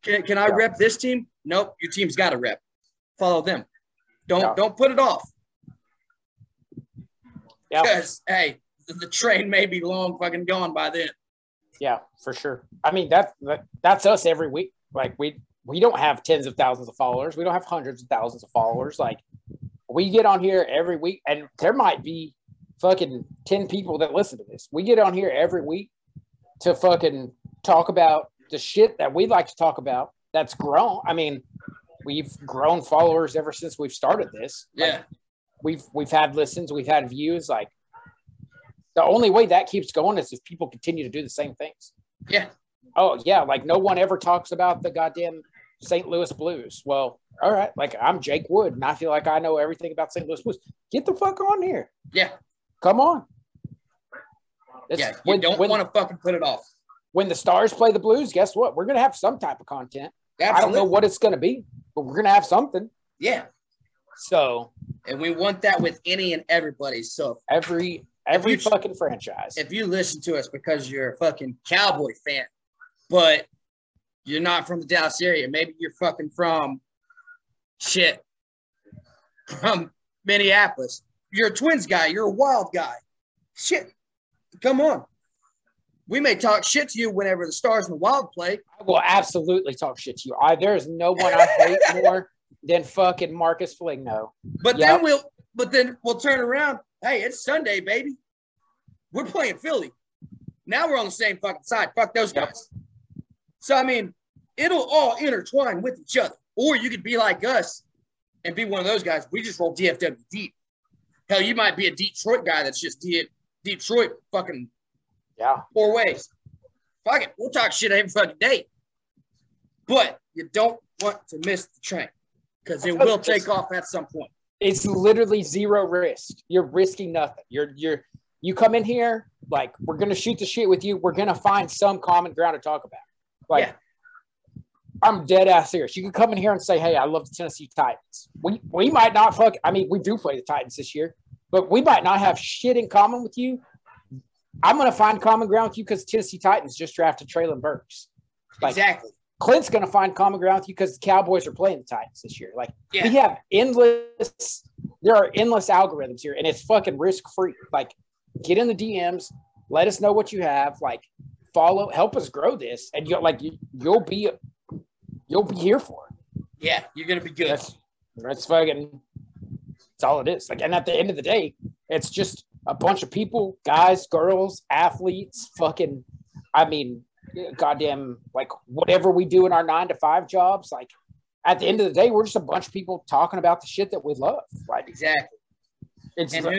Can I rep this team? Nope, your team's got to rep. Follow them. Don't put it off. Yeah. Because, hey, the train may be long fucking gone by then. Yeah, for sure. I mean, that's us every week. Like, we don't have tens of thousands of followers. We don't have hundreds of thousands of followers. Like, we get on here every week, and there might be fucking 10 people that listen to this. We get on here every week to fucking talk about the shit that we like to talk about that's grown. I mean, we've grown followers ever since we've started this. Yeah. Like, we've had listens. We've had views. Like, the only way that keeps going is if people continue to do the same things. Yeah. Oh, yeah. Like, no one ever talks about the goddamn St. Louis Blues. Well, all right. Like, I'm Jake Wood, and I feel like I know everything about St. Louis Blues. Get the fuck on here. Yeah. Come on. You don't want to fucking put it off. When the Stars play the Blues, guess what? We're going to have some type of content. Absolutely. I don't know what it's going to be, but we're going to have something. Yeah. So. And we want that with any and everybody. So. Every fucking franchise. If you listen to us because you're a fucking Cowboy fan, but you're not from the Dallas area. Maybe you're fucking from Minneapolis. You're a Twins guy. You're a Wild guy. Shit. Come on. We may talk shit to you whenever the Stars and the Wild play. I will absolutely talk shit to you. There is no one I hate more than fucking Marcus Foligno. But then we'll turn around. Hey, it's Sunday, baby. We're playing Philly. Now we're on the same fucking side. Fuck those guys. So, I mean, it'll all intertwine with each other. Or you could be like us and be one of those guys. We just roll DFW deep. Hell, you might be a Detroit guy that's just Detroit fucking four ways. Fuck it. We'll talk shit every fucking day. But you don't want to miss the train because it will take off at some point. It's literally zero risk. You're risking nothing. You come in here, like, we're going to shoot the shit with you. We're going to find some common ground to talk about. Like, I'm dead ass serious. You can come in here and say, hey, I love the Tennessee Titans. We might not we do play the Titans this year, but we might not have shit in common with you I'm going to find common ground with you because Tennessee Titans just drafted Traylon Burks. Like, exactly. Clint's going to find common ground with you because the Cowboys are playing the Titans this year. Like, yeah. We have endless – there are endless algorithms here, and it's fucking risk-free. Like, get in the DMs. Let us know what you have. Like, follow – help us grow this, and you'll be here for it. Yeah, you're going to be good. That's fucking – that's all it is. Like, and at the end of the day, it's just a bunch of people, guys, girls, athletes, fucking – I mean – goddamn, like whatever we do in our 9-to-5 jobs, like at the end of the day, we're just a bunch of people talking about the shit that we love. Like, exactly. It's and, like,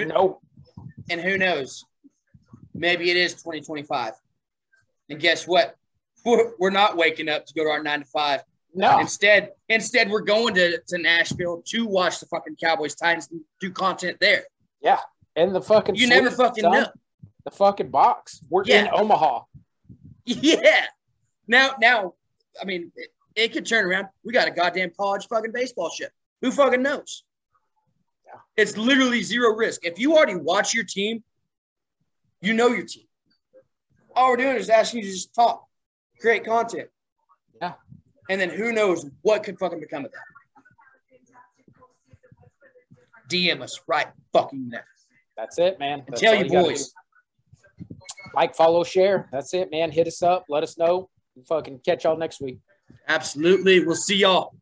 who knows? Maybe it is 2025. And guess what? We're not waking up to go to our 9-to-5. No. Instead, we're going to Nashville to watch the fucking Cowboys Titans and do content there. Yeah. And the fucking you never fucking know. The fucking box. We're in Omaha. Yeah. Now, I mean, it could turn around. We got a goddamn college fucking baseball ship. Who fucking knows? Yeah. It's literally zero risk. If you already watch your team, you know your team. All we're doing is asking you to just talk, create content. Yeah. And then who knows what could fucking become of that. DM us right fucking now. That's it, man. That's tell your boys. Like, follow, share. That's it, man. Hit us up. Let us know. Fucking catch y'all next week. Absolutely. We'll see y'all.